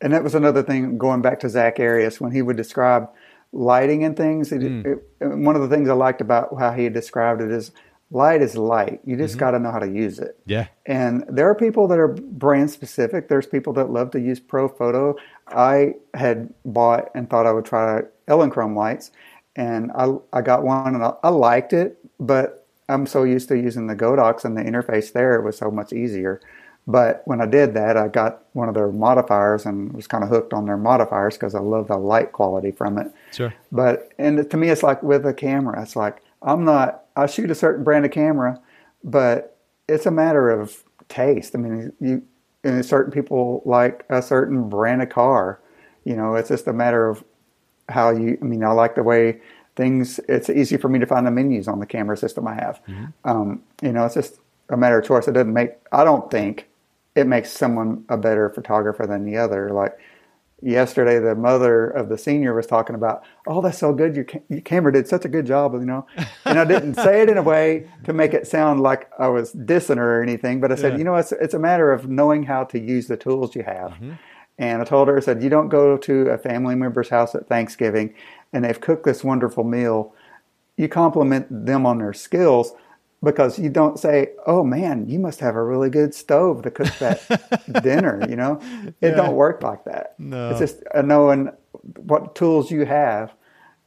And that was another thing, going back to Zach Arias, when he would describe lighting and things. It, mm. it, one of the things I liked about how he described it is light is light. You just mm-hmm. got to know how to use it. Yeah. And there are people that are brand specific. There's people that love to use Pro Photo. I had bought and thought I would try Elechrome lights, and I I got one and I, I liked it, but I'm so used to using the Godox and the interface there. It was so much easier. But when I did that, I got one of their modifiers and was kind of hooked on their modifiers because I love the light quality from it. Sure. But, and to me, it's like with a camera. It's like, I'm not, I shoot a certain brand of camera, but it's a matter of taste. I mean, you, and certain people like a certain brand of car. You know, it's just a matter of how you, I mean, I like the way things, it's easy for me to find the menus on the camera system I have. Mm-hmm. Um, you know, it's just a matter of choice. It doesn't make, I don't think, it makes someone a better photographer than the other. Like yesterday, the mother of the senior was talking about, oh, that's so good. Your, ca- your camera did such a good job, you know. And I didn't say it in a way to make it sound like I was dissing her or anything, but I said, yeah. you know, it's, it's a matter of knowing how to use the tools you have. Mm-hmm. And I told her, I said, you don't go to a family member's house at Thanksgiving and they've cooked this wonderful meal. You compliment them on their skills, because you don't say, oh man, you must have a really good stove to cook that dinner, you know? It yeah. don't work like that. No. It's just knowing what tools you have,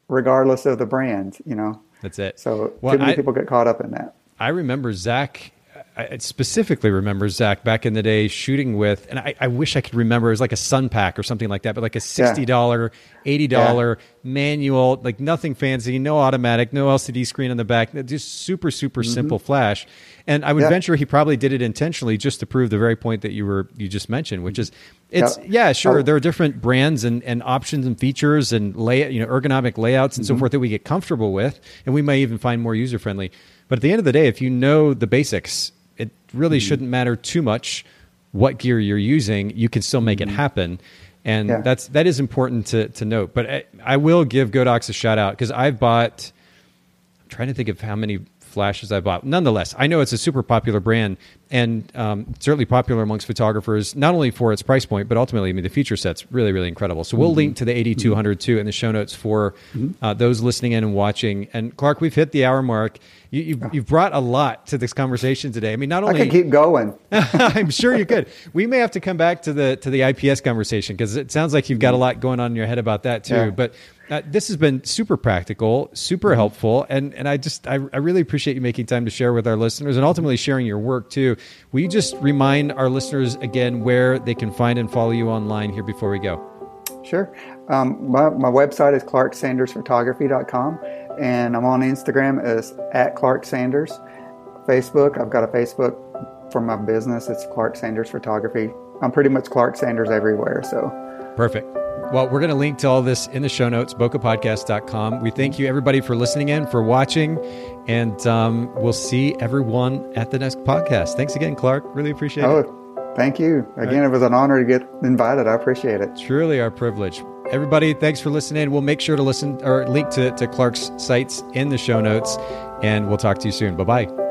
regardless of the brand, you know? That's it. So well, too many I, people get caught up in that. I remember Zach, I specifically remember, Zach, back in the day shooting with, and I, I wish I could remember, it was like a Sun Pack or something like that, but like a sixty dollars, yeah. eighty dollars yeah. manual, like nothing fancy, no automatic, no L C D screen on the back, just super, super mm-hmm. simple flash. And I would yeah. venture he probably did it intentionally just to prove the very point that you were you just mentioned, which is, it's yeah, yeah sure, oh. there are different brands and, and options and features and lay, you know, ergonomic layouts and mm-hmm. so forth that we get comfortable with, and we may even find more user-friendly. But at the end of the day, if you know the basics, it really mm-hmm. shouldn't matter too much what gear you're using. You can still make mm-hmm. it happen. And yeah. that's, that is important to, to note. But I, I will give Godox a shout out because I've bought, I'm trying to think of how many flashes I bought. Nonetheless, I know it's a super popular brand and um, certainly popular amongst photographers, not only for its price point, but ultimately, I mean, the feature set's really, really incredible. So we'll mm-hmm. link to the eighty-two hundred too in the show notes for mm-hmm. uh, those listening in and watching. And Clark, we've hit the hour mark. You, you've, you've brought a lot to this conversation today. I mean, not only I can keep going. I'm sure you could. We may have to come back to the to the I P S conversation because it sounds like you've got a lot going on in your head about that too. Yeah. But uh, this has been super practical, super mm-hmm. helpful, and and I just I, I really appreciate you making time to share with our listeners and ultimately sharing your work too. Will you just remind our listeners again where they can find and follow you online here before we go? Sure. Um, my, my website is Clark Sanders Photography dot com. And I'm on Instagram as at Clark Sanders. Facebook, I've got a Facebook for my business. It's Clark Sanders Photography. I'm pretty much Clark Sanders everywhere. So perfect. Well, we're going to link to all this in the show notes, bokeh podcast dot com. We thank you, everybody, for listening in, for watching, and um, we'll see everyone at the next podcast. Thanks again, Clark. Really appreciate oh, it. Oh, thank you. Again, right. It was an honor to get invited. I appreciate it. Truly our privilege. Everybody, thanks for listening. We'll make sure to listen or link to, to Clark's sites in the show notes, and we'll talk to you soon. Bye-bye.